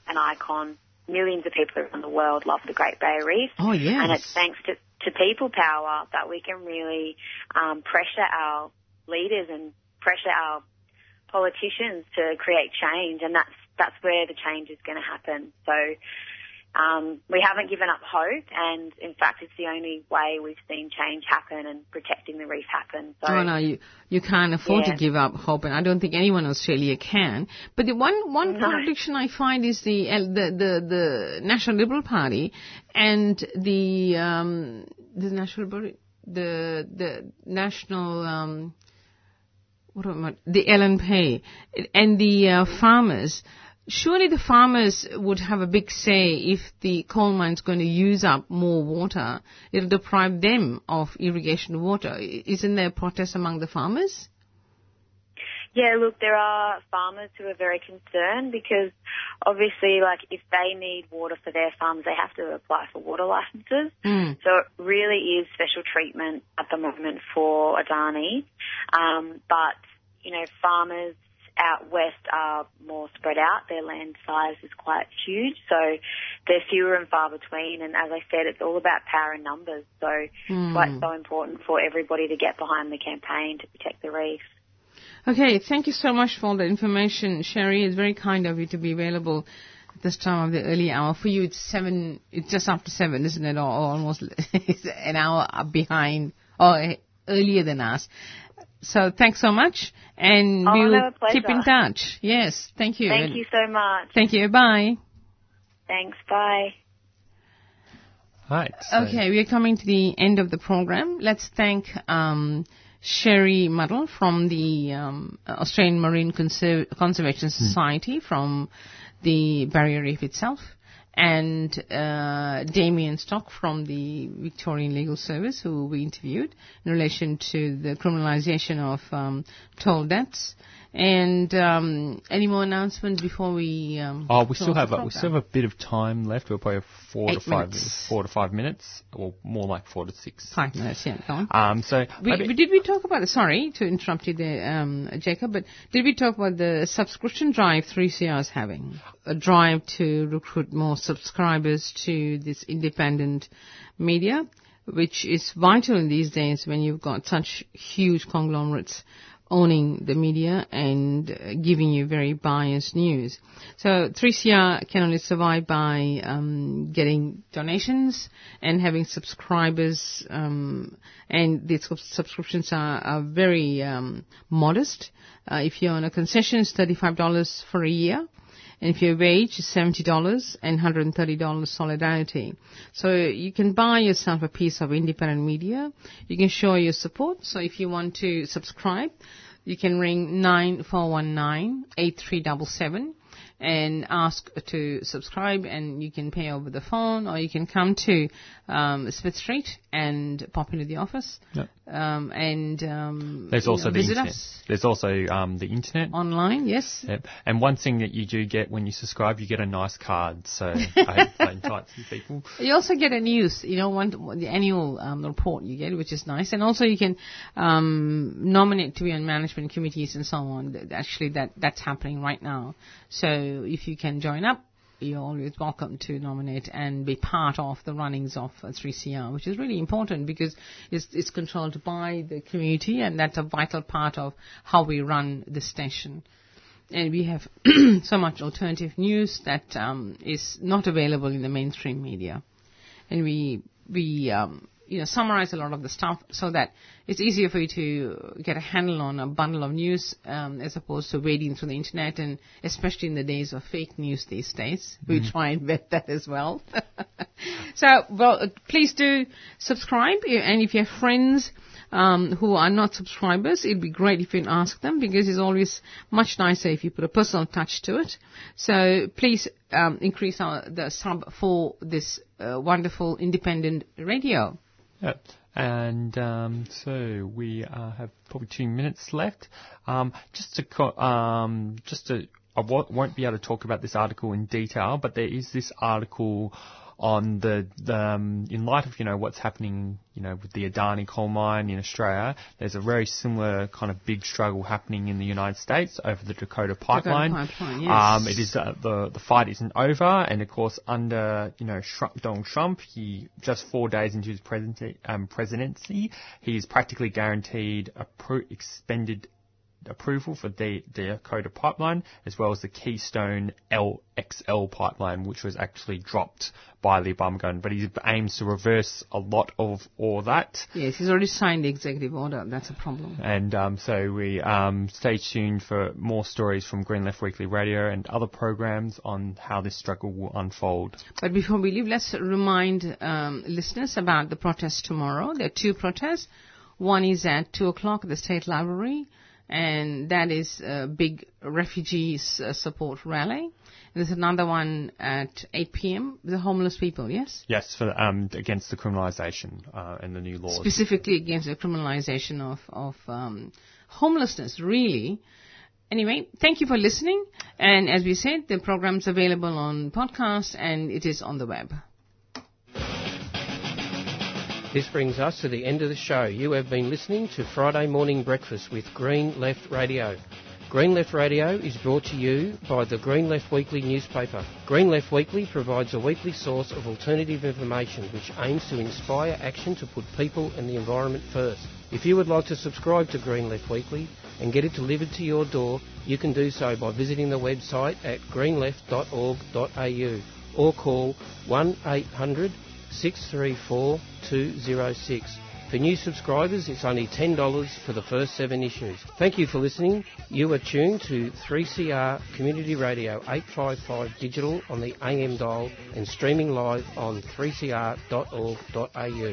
an icon. Millions of people around the world love the Great Barrier Reef. Oh, yes. And it's thanks to, to people power that we can really um, pressure our leaders and pressure our politicians to create change, and that's that's where the change is going to happen. So um, we haven't given up hope, and, in fact, it's the only way we've seen change happen and protecting the reef happen. So, oh, no, you, you can't afford yeah. to give up hope, and I don't think anyone in Australia can. But the one, one no. contradiction I find is the, the, the, the National Liberal Party and the, um, the National Liberal... the the national um what am I, the L N P and the uh, farmers. Surely the farmers would have a big say if the coal mine's going to use up more water. It'll deprive them of irrigation water. Isn't there a protest among the farmers? Yeah, look, there are farmers who are very concerned because obviously, like, if they need water for their farms, they have to apply for water licenses. Mm. So it really is special treatment at the moment for Adani. Um, but, you know, farmers out west are more spread out. Their land size is quite huge. So they're fewer and far between. And as I said, it's all about power and numbers. So mm. it's quite so important for everybody to get behind the campaign to protect the reef. Okay, thank you so much for all the information, Sherry. It's very kind of you to be available at this time of the early hour. For you, it's seven. It's just after seven, isn't it? Or, or almost it's an hour behind or earlier than us. So thanks so much, and oh, we'll no, keep in touch. Yes, thank you. Thank you so much. Thank you. Bye. Thanks. Bye. Right. So. Okay, we are coming to the end of the program. Let's thank. Um, Sherry Muddle from the um, Australian Marine Conserv- Conservation mm. Society from the Barrier Reef itself, and uh, Damien Stock from the Victorian Legal Service, who we interviewed in relation to the criminalisation of um, toll debts. And um, any more announcements before we? Um, oh, we still have a, we still have a bit of time left. We'll probably have four Eight to five minutes. minutes, four to five minutes, or more like four to six. Five minutes, yeah. Go on. Um, so we, we, did we talk about? Sorry to interrupt you there, um, Jacob. But did we talk about the subscription drive three C R is having? A drive to recruit more subscribers to this independent media, which is vital in these days when you've got such huge conglomerates owning the media and uh, giving you very biased news. So three C R can only survive by um, getting donations and having subscribers, um, and the subscriptions are, are very um, modest. Uh, if you're on a concession, it's thirty-five dollars for a year. And if your wage is seventy dollars and one hundred thirty dollars solidarity. So you can buy yourself a piece of independent media. You can show your support. So if you want to subscribe, you can ring nine four one nine eight three seven seven and ask to subscribe, and you can pay over the phone, or you can come to um, Smith Street and pop into the office. Yep. Um, and um, there's also know, the visit internet. Us. There's also um, the internet online. Yes. Yep. And one thing that you do get when you subscribe, you get a nice card. So I hope that invites some people. You also get a news, you know, one the annual um, report you get, which is nice, and also you can um, nominate to be on management committees and so on. Actually, that that's happening right now. So. If you can join up, you're always welcome to nominate and be part of the runnings of three C R, which is really important because it's, it's controlled by the community, and that's a vital part of how we run the station. And we have so much alternative news that um, is not available in the mainstream media. And we we um, you know summarize a lot of the stuff so that it's easier for you to get a handle on a bundle of news um, as opposed to wading through the internet, and especially in the days of fake news these days. Mm-hmm. We try and vet that as well. So, well, please do subscribe. And if you have friends um, who are not subscribers, it'd be great if you'd ask them, because it's always much nicer if you put a personal touch to it. So please um, increase our, the sub for this uh, wonderful independent radio. Yep. And um, so we uh, have probably two minutes left. Um, just to, co- um, just to, I w- won't be able to talk about this article in detail, but there is this article on the, the um, in light of you know what's happening, you know, with the Adani coal mine in Australia. There's a very similar kind of big struggle happening in the United States over the Dakota Pipeline. Dakota Pipeline, yes. Um, it is uh, the the fight isn't over, and of course under you know Trump, Donald Trump, he just four days into his presiden- um, presidency, he is practically guaranteed a pro- expended. approval for the Dakota Pipeline, as well as the Keystone L X L Pipeline, which was actually dropped by the Obama government. But he aims to reverse a lot of all that. Yes, he's already signed the executive order. That's a problem. And um, so we um, stay tuned for more stories from Green Left Weekly Radio and other programs on how this struggle will unfold. But before we leave, let's remind um, listeners about the protests tomorrow. There are two protests. One is at two o'clock at the State Library, and that is a big refugees uh, support rally. There's another one at eight p.m. The homeless people, yes? Yes, for the, um, against the criminalisation uh, and the new laws. Specifically against the criminalisation of, of um, homelessness, really. Anyway, thank you for listening. And as we said, the program's available on podcast and it is on the web. This brings us to the end of the show. You have been listening to Friday Morning Breakfast with Green Left Radio. Green Left Radio is brought to you by the Green Left Weekly newspaper. Green Left Weekly provides a weekly source of alternative information which aims to inspire action to put people and the environment first. If you would like to subscribe to Green Left Weekly and get it delivered to your door, you can do so by visiting the website at green left dot org dot a u or call one eight hundred six three four two zero six. For new subscribers, it's only ten dollars for the first seven issues. Thank you for listening. You are tuned to three C R Community Radio eight fifty-five Digital on the A M dial and streaming live on three c r dot org dot a u.